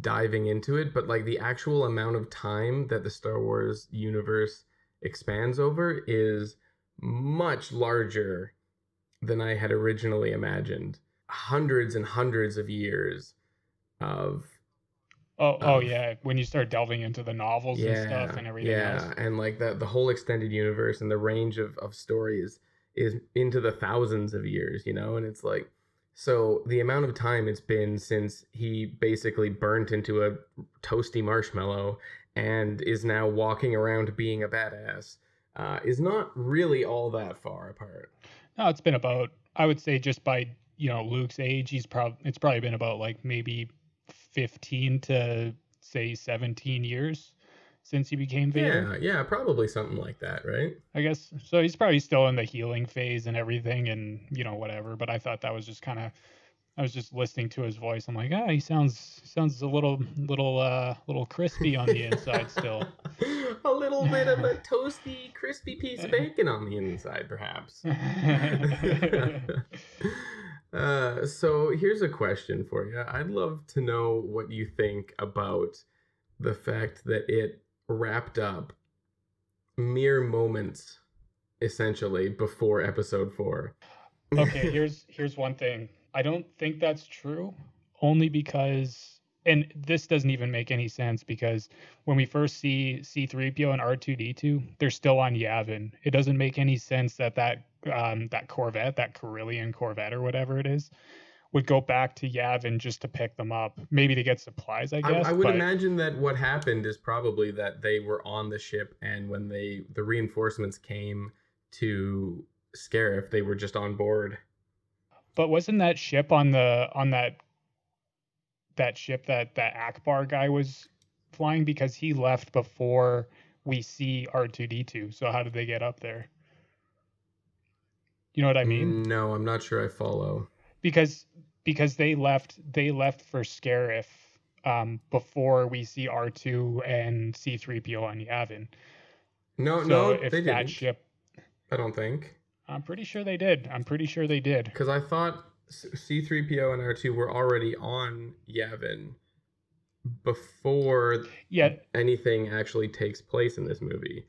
diving into it, but like the actual amount of time that the Star Wars universe expands over is much larger than I had originally imagined. Hundreds and hundreds of years of oh of, oh yeah when you start delving into the novels yeah, and stuff and everything yeah else. And like the the whole extended universe and the range of of stories is into the thousands of years, you know. And it's like, so the amount of time it's been since he basically burnt into a toasty marshmallow and is now walking around being a badass uh, is not really all that far apart. No, it's been about, I would say just by, you know, Luke's age, he's probably, it's probably been about like maybe fifteen to say seventeen years since he became Vader. Yeah, yeah, probably something like that, right? I guess. So he's probably still in the healing phase and everything and, you know, whatever. But I thought that was just kind of, I was just listening to his voice. I'm like, ah, oh, he sounds sounds a little, little, uh, little crispy on the inside still. A little bit of a toasty, crispy piece of bacon on the inside, perhaps. uh, so here's a question for you. I'd love to know what you think about the fact that it wrapped up mere moments essentially before episode four. Okay, here's here's one thing. I don't think that's true, only because, and this doesn't even make any sense, because when we first see C three P O and R two D two, they're still on Yavin. It doesn't make any sense that that um that Corvette, that Carillion Corvette or whatever it is, would go back to Yavin just to pick them up, maybe to get supplies, I guess. I, I would but... imagine that what happened is probably that they were on the ship, and when they the reinforcements came to Scarif, they were just on board. But wasn't that ship on the on that that ship that that Akbar guy was flying, because he left before we see R two D two? So how did they get up there? You know what I mean? No, I'm not sure I follow. Because because they left they left for Scarif um, before we see R two and C three P O on Yavin. No, so no, if they that didn't. Ship, I don't think. I'm pretty sure they did. I'm pretty sure they did. Because I thought C three P O and R two were already on Yavin before yeah. anything actually takes place in this movie.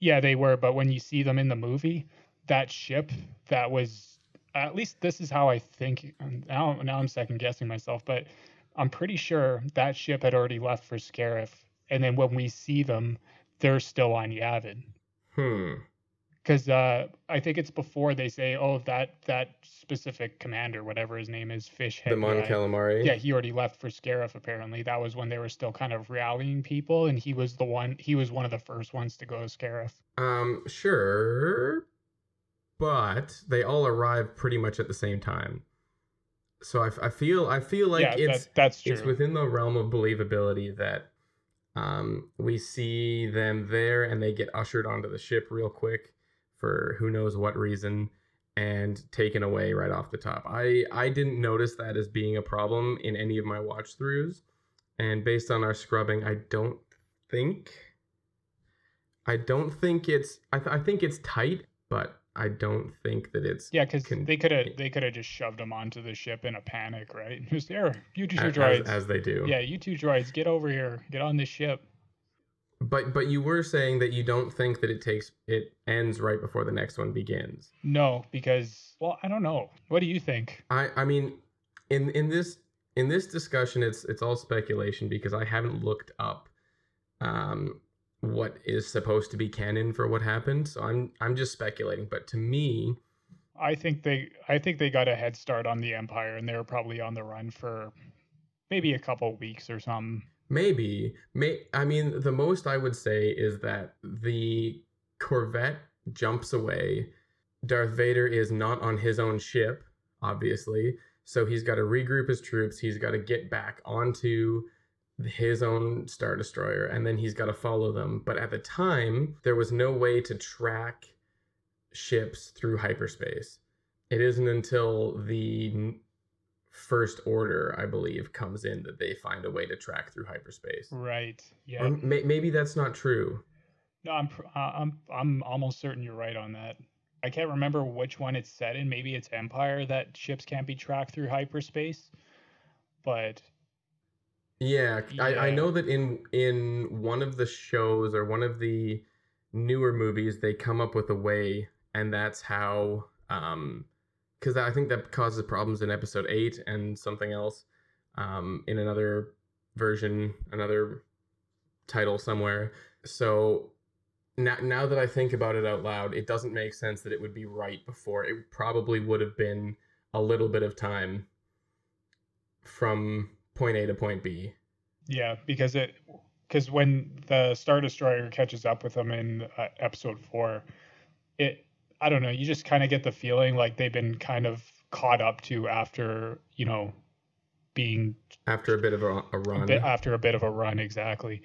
Yeah, they were. But when you see them in the movie, that ship that was... At least this is how I think. Now, now I'm second guessing myself, but I'm pretty sure that ship had already left for Scarif, and then when we see them, they're still on Yavin. Hmm. Because uh, I think it's before they say, "Oh, that that specific commander, whatever his name is, Fishhead." The Mon Calamari. Yeah, he already left for Scarif. Apparently, that was when they were still kind of rallying people, and he was the one. He was one of the first ones to go to Scarif. Um. Sure. But they all arrive pretty much at the same time, so I, I feel I feel like yeah, it's that, that's true. It's within the realm of believability that um, we see them there and they get ushered onto the ship real quick for who knows what reason and taken away right off the top. I I didn't notice that as being a problem in any of my watch throughs, and based on our scrubbing, I don't think I don't think it's I th- I think it's tight, but. I don't think that it's yeah, because con- they could have they could have just shoved them onto the ship in a panic, right? Just there, you two as, droids, as, as they do. Yeah, you two droids, get over here, get on this ship. But but you were saying that you don't think that it takes it ends right before the next one begins. No, because well, I don't know. What do you think? I, I mean, in in this in this discussion, it's it's all speculation because I haven't looked up. Um, what is supposed to be canon for what happened, so i'm i'm just speculating, but to me i think they i think they got a head start on the Empire and they were probably on the run for maybe a couple weeks or something. Maybe may i mean the most I would say is that the Corvette jumps away. Darth Vader is not on his own ship, obviously, so he's got to regroup his troops, he's got to get back onto his own Star Destroyer, and then he's got to follow them. But at the time, there was no way to track ships through hyperspace. It isn't until the First Order, I believe, comes in that they find a way to track through hyperspace. Right. Yeah. Or may- maybe that's not true. No, I'm uh, I'm I'm almost certain you're right on that. I can't remember which one it's set in. Maybe it's Empire that ships can't be tracked through hyperspace, but yeah, yeah. I, I know that in in one of the shows or one of the newer movies, they come up with a way, and that's how. Um, because I think that causes problems in Episode Eight and something else. Um, in another version, another title somewhere. So now, now that I think about it out loud, it doesn't make sense that it would be right before. It probably would have been a little bit of time from point A to point B. Yeah, because it because when the Star Destroyer catches up with them in uh, Episode Four, it. I don't know, you just kind of get the feeling like they've been kind of caught up to after, you know, being... After a bit of a, a run. A bit, after a bit of a run, exactly.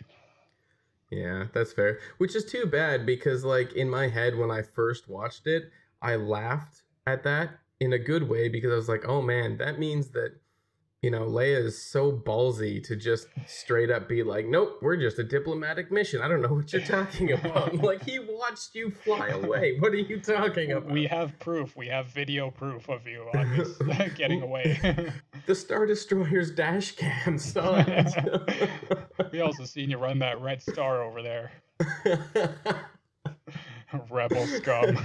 Yeah, that's fair. Which is too bad because, like, in my head when I first watched it, I laughed at that in a good way because I was like, oh man, that means that, you know, Leia is so ballsy to just straight up be like, nope, we're just a diplomatic mission. I don't know what you're talking about. Like, he watched you fly away. What are you talking about? We have proof. We have video proof of you on this getting away. The Star Destroyer's dash cam saw it. We also seen you run that red star over there. Rebel scum.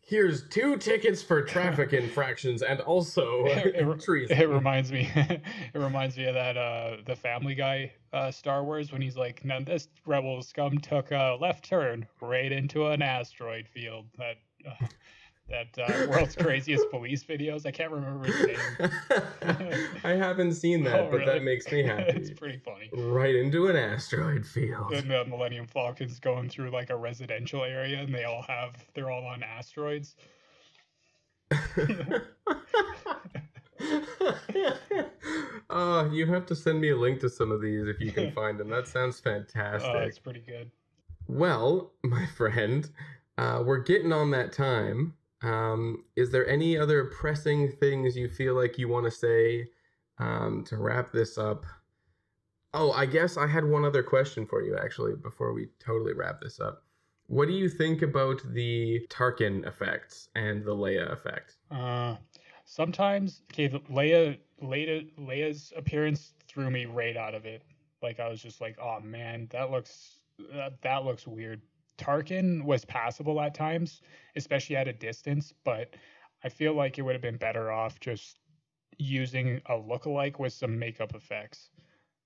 Here's two tickets for traffic infractions and also it, it, treason. It reminds me, it reminds me of that uh, the Family Guy uh, Star Wars when he's like, "Now this rebel scum took a left turn right into an asteroid field." That uh, that uh, world's craziest police videos. I can't remember his name. I haven't seen that, oh, but really? That makes me happy. It's pretty funny. Right into an asteroid field. And the Millennium Falcon's going through like a residential area, and they all have they're all on asteroids. uh, you have to send me a link to some of these if you can find them. That sounds fantastic. Oh, uh, it's pretty good. Well, my friend, uh, we're getting on that time. Um, is there any other pressing things you feel like you want to say um, to wrap this up? Oh, I guess I had one other question for you, actually, before we totally wrap this up. What do you think about the Tarkin effects and the Leia effect? Uh, sometimes, okay, the Leia, Leia, Leia's appearance threw me right out of it. Like, I was just like, oh, man, that looks that, that looks weird. Tarkin was passable at times, especially at a distance, but I feel like it would have been better off just using a lookalike with some makeup effects.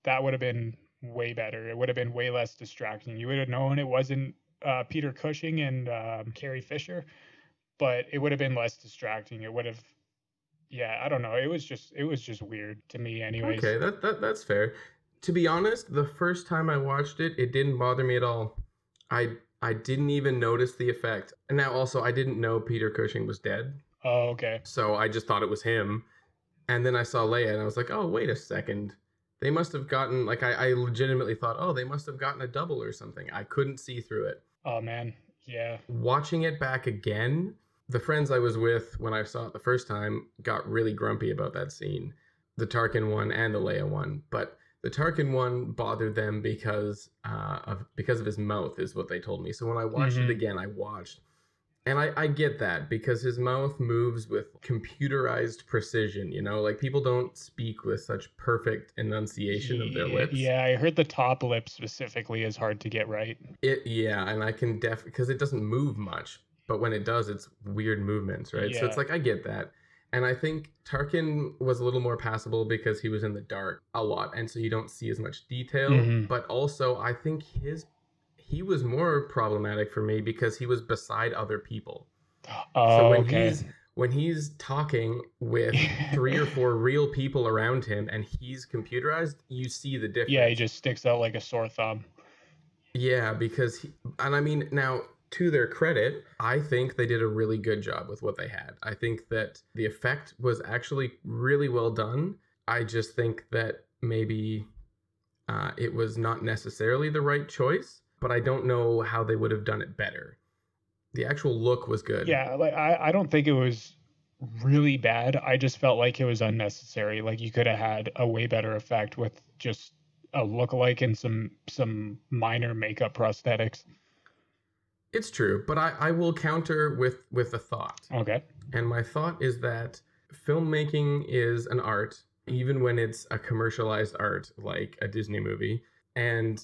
That would have been way better. It would have been way less distracting. You would have known it wasn't uh, Peter Cushing and um, Carrie Fisher, but it would have been less distracting. It would have, yeah, I don't know. It was just, it was just weird to me anyways. Okay, that, that that's fair. To be honest, the first time I watched it, it didn't bother me at all. I I didn't even notice the effect. And now also, I didn't know Peter Cushing was dead. Oh, okay. So I just thought it was him. And then I saw Leia and I was like, oh, wait a second. They must have gotten, like, I, I legitimately thought, oh, they must have gotten a double or something. I couldn't see through it. Oh, man. Yeah. Watching it back again, the friends I was with when I saw it the first time got really grumpy about that scene. The Tarkin one and the Leia one. But the Tarkin one bothered them because uh, of because of his mouth is what they told me. So when I watched mm-hmm. it again, I watched. And I, I get that because his mouth moves with computerized precision, you know? Like, people don't speak with such perfect enunciation of their lips. Yeah, I heard the top lip specifically is hard to get right. It Yeah, and I can def... Because it doesn't move much. But when it does, it's weird movements, right? Yeah. So it's like, I get that. And I think Tarkin was a little more passable because he was in the dark a lot. And so you don't see as much detail. Mm-hmm. But also, I think his he was more problematic for me because he was beside other people. Oh, so when okay. he's when he's talking with three or four real people around him and he's computerized, you see the difference. Yeah, he just sticks out like a sore thumb. Yeah, because... He, and I mean, now... To their credit, I think they did a really good job with what they had. I think that the effect was actually really well done. I just think that maybe Uh, it was not necessarily the right choice, but I don't know how they would have done it better. The actual look was good. Yeah, like I, I don't think it was really bad. I just felt like it was unnecessary. Like you could have had a way better effect with just a lookalike and some some minor makeup prosthetics. It's true, but I, I will counter with, with a thought. Okay. And my thought is that filmmaking is an art, even when it's a commercialized art like a Disney movie. And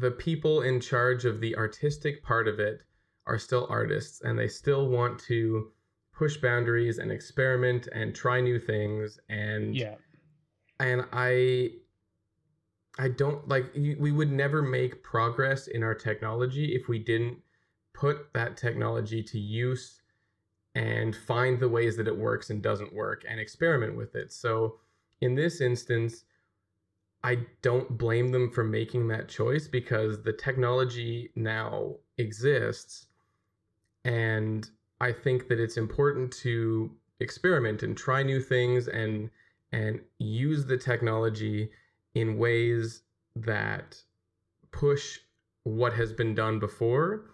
the people in charge of the artistic part of it are still artists, and they still want to push boundaries and experiment and try new things. And yeah. And I I don't like you, we would never make progress in our technology if we didn't put that technology to use and find the ways that it works and doesn't work and experiment with it. So in this instance, I don't blame them for making that choice because the technology now exists. And I think that it's important to experiment and try new things and and use the technology in ways that push what has been done before.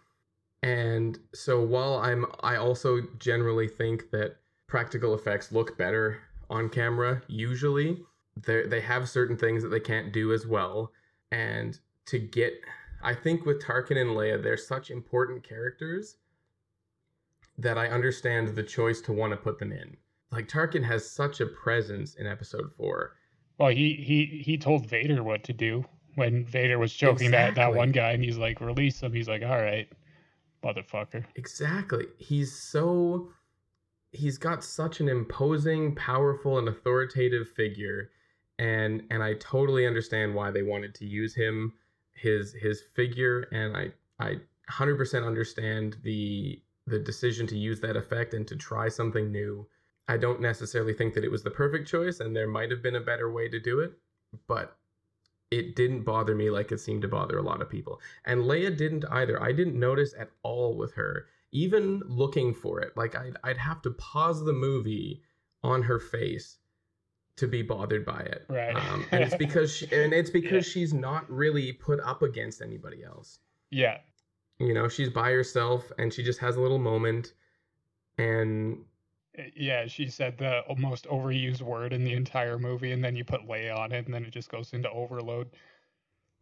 And so while I'm, I also generally think that practical effects look better on camera, usually they they have certain things that they can't do as well. And to get, I think with Tarkin and Leia, they're such important characters that I understand the choice to want to put them in. Like Tarkin has such a presence in Episode Four. Well, he he he told Vader what to do when Vader was choking exactly. that, that one guy, and he's like, release him. He's like, all right, motherfucker. Exactly. He's so, he's got such an imposing, powerful, and authoritative figure, and and I totally understand why they wanted to use him, his his figure, and I I one hundred percent understand the the decision to use that effect and to try something new. I don't necessarily think that it was the perfect choice, and there might have been a better way to do it, but it didn't bother me like it seemed to bother a lot of people. And Leia didn't either. I didn't notice at all with her, even looking for it. Like, I'd, I'd have to pause the movie on her face to be bothered by it. Right. Um, and it's because, she, and it's because yeah. she's not really put up against anybody else. Yeah. You know, she's by herself, and she just has a little moment, and... Yeah, she said the most overused word in the entire movie, and then you put Leia on it, and then it just goes into overload.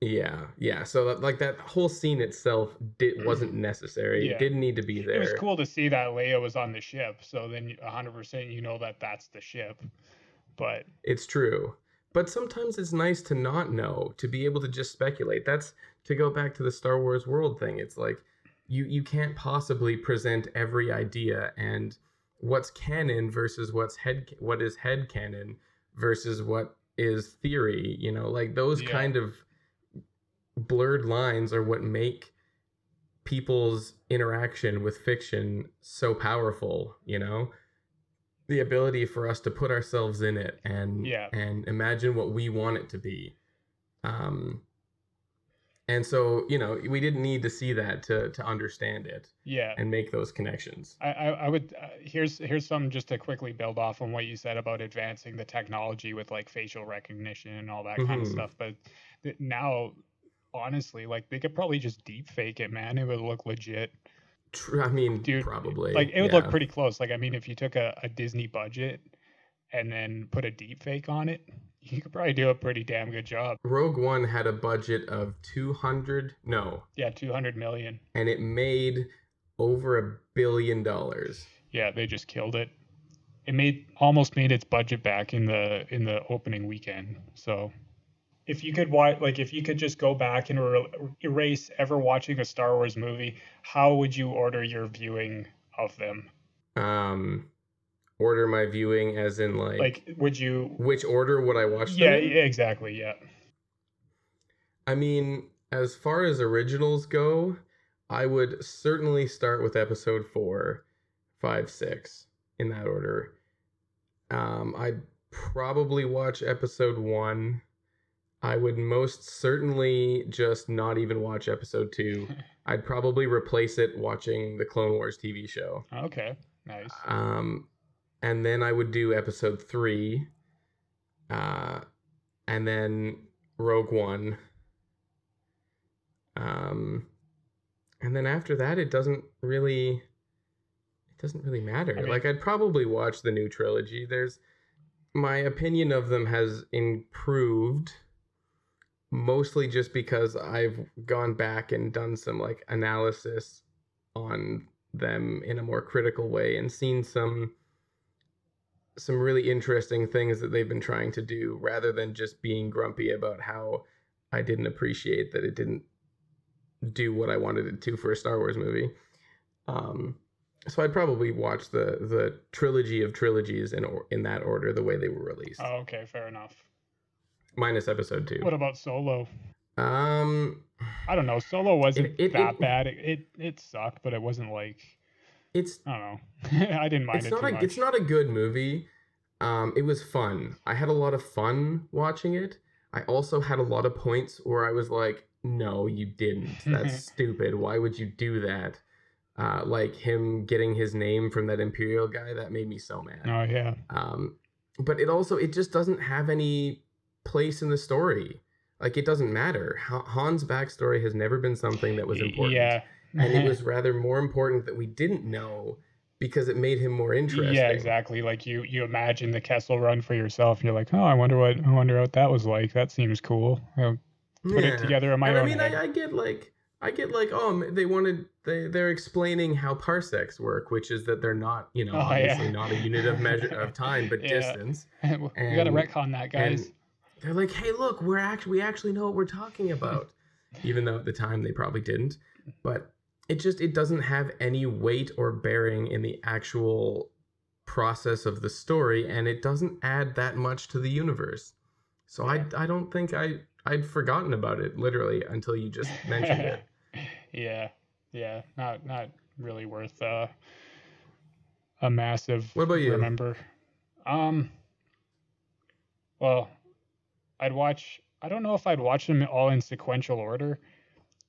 Yeah, yeah. So, that, like, that whole scene itself did, wasn't necessary. Yeah. It didn't need to be there. It was cool to see that Leia was on the ship, so then one hundred percent you know that that's the ship. But it's true. But sometimes it's nice to not know, to be able to just speculate. That's, to go back to the Star Wars world thing, it's like, you, you can't possibly present every idea, and... what's canon versus what's head what is head canon versus what is theory, you know, like those yeah. kind of blurred lines are what make people's interaction with fiction so powerful, you know, the ability for us to put ourselves in it and yeah. and imagine what we want it to be. Um And so, you know, we didn't need to see that to to understand it, yeah, and make those connections. I I, I would uh, here's here's some just to quickly build off on what you said about advancing the technology with like facial recognition and all that mm-hmm. kind of stuff. But th- now, honestly, like they could probably just deep fake it, man. It would look legit. I mean, dude, probably like it would yeah. look pretty close. Like I mean, if you took a, a Disney budget and then put a deep fake on it. You could probably do a pretty damn good job. Rogue One had a budget of two hundred, no. Yeah, two hundred million. And it made over a billion dollars. Yeah, they just killed it. It made almost made its budget back in the in the opening weekend. So if you could watch, like if you could just go back and re- erase ever watching a Star Wars movie, how would you order your viewing of them? Um Order my viewing as in like... Like, would you... Which order would I watch them? Yeah, exactly, yeah. I mean, as far as originals go, I would certainly start with episode four, five, six, in that order. Um, I'd probably watch episode one. I would most certainly just not even watch episode two. I'd probably replace it watching the Clone Wars T V show. Okay, nice. Um... And then I would do episode three. Uh, and then Rogue One. Um, and then after that, it doesn't really, it doesn't really matter. I mean, like, I'd probably watch the new trilogy. There's, my opinion of them has improved mostly just because I've gone back and done some like analysis on them in a more critical way and seen some, some really interesting things that they've been trying to do rather than just being grumpy about how I didn't appreciate that it didn't do what I wanted it to for a Star Wars movie. Um, so I'd probably watch the, the trilogy of trilogies in, or, in that order, the way they were released. Oh, okay. Fair enough. Minus episode two. What about Solo? Um, I don't know. Solo wasn't it, it, that it, bad. It, it, it sucked, but it wasn't like, it's, I don't know. I didn't mind it's it not too a, much. It's not a good movie. Um, it was fun. I had a lot of fun watching it. I also had a lot of points where I was like, no, you didn't. That's stupid. Why would you do that? Uh, like him getting his name from that Imperial guy, that made me so mad. Oh, yeah. Um, but it also, it just doesn't have any place in the story. Like, it doesn't matter. H- Han's backstory has never been something that was important. Yeah. And it was rather more important that we didn't know because it made him more interesting. Yeah, exactly. Like, you, you imagine the Kessel Run for yourself. And you're like, oh, I wonder what, I wonder what that was like. That seems cool. I'll put yeah. it together in my and own I mean, head. I, I get like, I get like, oh, they wanted, they, they're explaining how parsecs work, which is that they're not, you know, oh, obviously yeah. not a unit of measure of time, but yeah. distance. And, we got to retcon that, guys. They're like, hey, look, we're actually, we actually know what we're talking about. Even though at the time they probably didn't, but it just, it doesn't have any weight or bearing in the actual process of the story, and it doesn't add that much to the universe. So yeah. I I don't think I, I'd forgotten about it, literally, until you just mentioned it. Yeah, yeah, not not really worth uh, a massive what about you? remember. Um, well, I'd watch, I don't know if I'd watch them all in sequential order,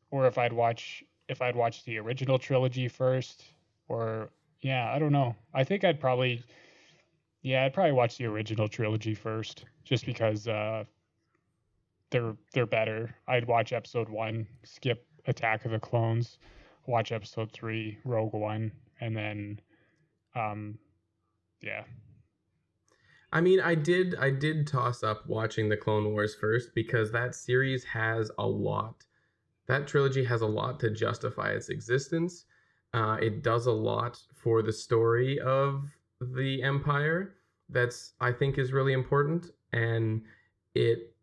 or if I'd watch... if I'd watched the original trilogy first or yeah, I don't know. I think I'd probably, yeah, I'd probably watch the original trilogy first just because, uh, they're, they're better. I'd watch episode one, skip Attack of the Clones, watch episode three, Rogue One. And then, um, yeah. I mean, I did, I did toss up watching the Clone Wars first because that series has a lot. That trilogy has a lot to justify its existence. Uh, it does a lot for the story of the Empire. That's, I think, is really important. And it,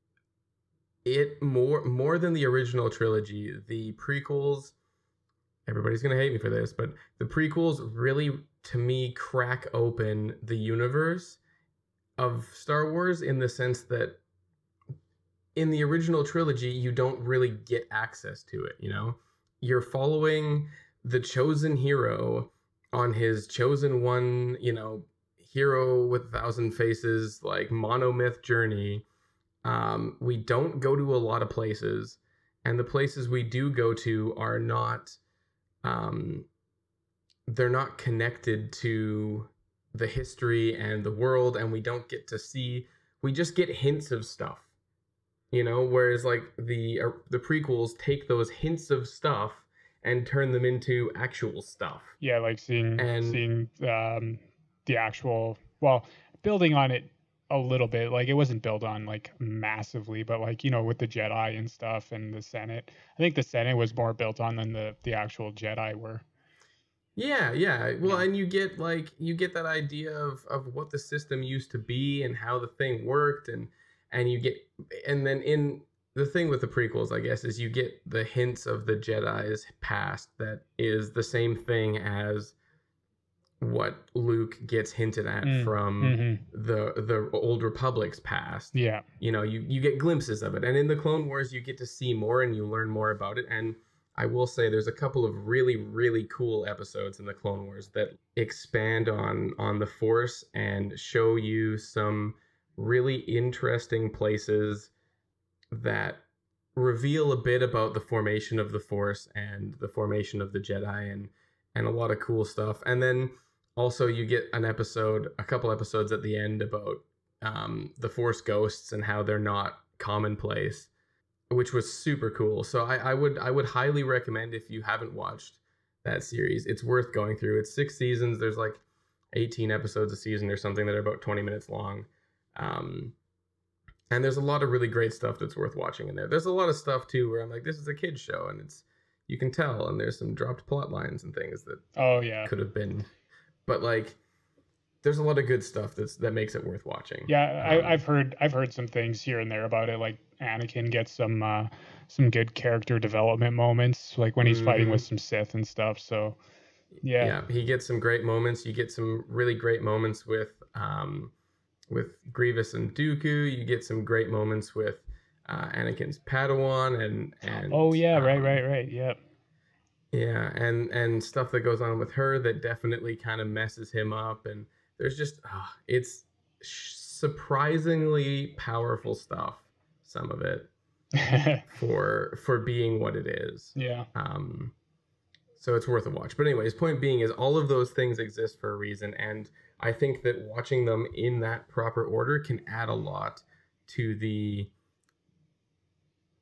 it more more than the original trilogy, the prequels, everybody's going to hate me for this, but the prequels really, to me, crack open the universe of Star Wars in the sense that in the original trilogy, you don't really get access to it, you know? You're following the chosen hero on his chosen one, you know, hero with a thousand faces, like monomyth journey. Um, we don't go to a lot of places, and the places we do go to are not, um, they're not connected to the history and the world, and we don't get to see, we just get hints of stuff. You know, whereas like the uh, the prequels take those hints of stuff and turn them into actual stuff. Yeah, like seeing and, seeing um, the actual, well, building on it a little bit. Like it wasn't built on like massively, but like, you know, with the Jedi and stuff and the Senate. I think the Senate was more built on than the, the actual Jedi were. Yeah, yeah. Well, yeah. And you get like, you get that idea of, of what the system used to be and how the thing worked and And you get, and then in the thing with the prequels, I guess, is you get the hints of the Jedi's past that is the same thing as what Luke gets hinted at mm, from mm-hmm. the the Old Republic's past. Yeah. You know, you, you get glimpses of it. And in the Clone Wars, you get to see more and you learn more about it. And I will say there's a couple of really, really cool episodes in the Clone Wars that expand on on the Force and show you some really interesting places that reveal a bit about the formation of the Force and the formation of the Jedi and and a lot of cool stuff. And then also you get an episode, a couple episodes at the end about um, the Force ghosts and how they're not commonplace which was super cool. So I, I would I would highly recommend, if you haven't watched that series, it's worth going through. It's six seasons. There's like eighteen episodes a season or something that are about twenty minutes long. Um, and there's a lot of really great stuff that's worth watching in there. There's a lot of stuff too where I'm like, this is a kid's show, and it's, you can tell, and there's some dropped plot lines and things that oh yeah could have been, but like there's a lot of good stuff that's that makes it worth watching. Yeah, I, um, I've heard I've heard some things here and there about it, like Anakin gets some uh, some good character development moments, like when he's mm-hmm. fighting with some Sith and stuff. So yeah, yeah, he gets some great moments. You get some really great moments with um with Grievous and Dooku. You get some great moments with Uh, Anakin's Padawan and, and oh yeah um, right right right yep yeah and and stuff that goes on with her that definitely kind of messes him up, and there's just uh, it's surprisingly powerful stuff, some of it, for for being what it is. Yeah um so it's worth a watch. But anyways, point being is all of those things exist for a reason, and I think that watching them in that proper order can add a lot to the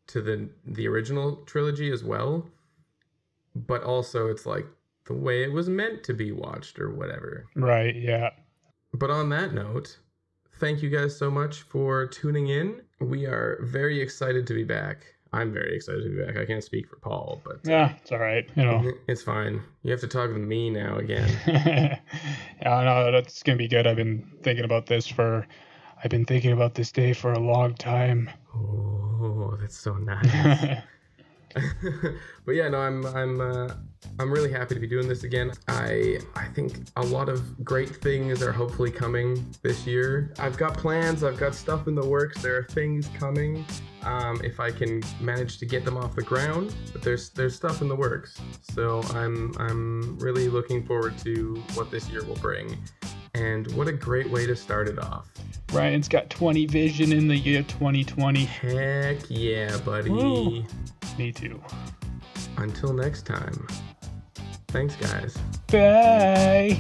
to the the original trilogy as well. But also it's like the way it was meant to be watched or whatever. Right, yeah. But on that note, thank you guys so much for tuning in. We are very excited to be back. I'm very excited to be back. I can't speak for Paul, but yeah, it's all right. You know, it's fine. You have to talk to me now again. yeah, no, that's gonna be good. I've been thinking about this for I've been thinking about this day for a long time. Oh. Oh, that's so nice. But yeah, no, I'm I'm uh, I'm really happy to be doing this again. I I think a lot of great things are hopefully coming this year. I've got plans. I've got stuff in the works. There are things coming, um, if I can manage to get them off the ground. But there's there's stuff in the works. So I'm I'm really looking forward to what this year will bring. And what a great way to start it off. Ryan's got twenty vision in the year twenty twenty. Heck yeah, buddy. Woo. Me too. Until next time. Thanks, guys. Bye.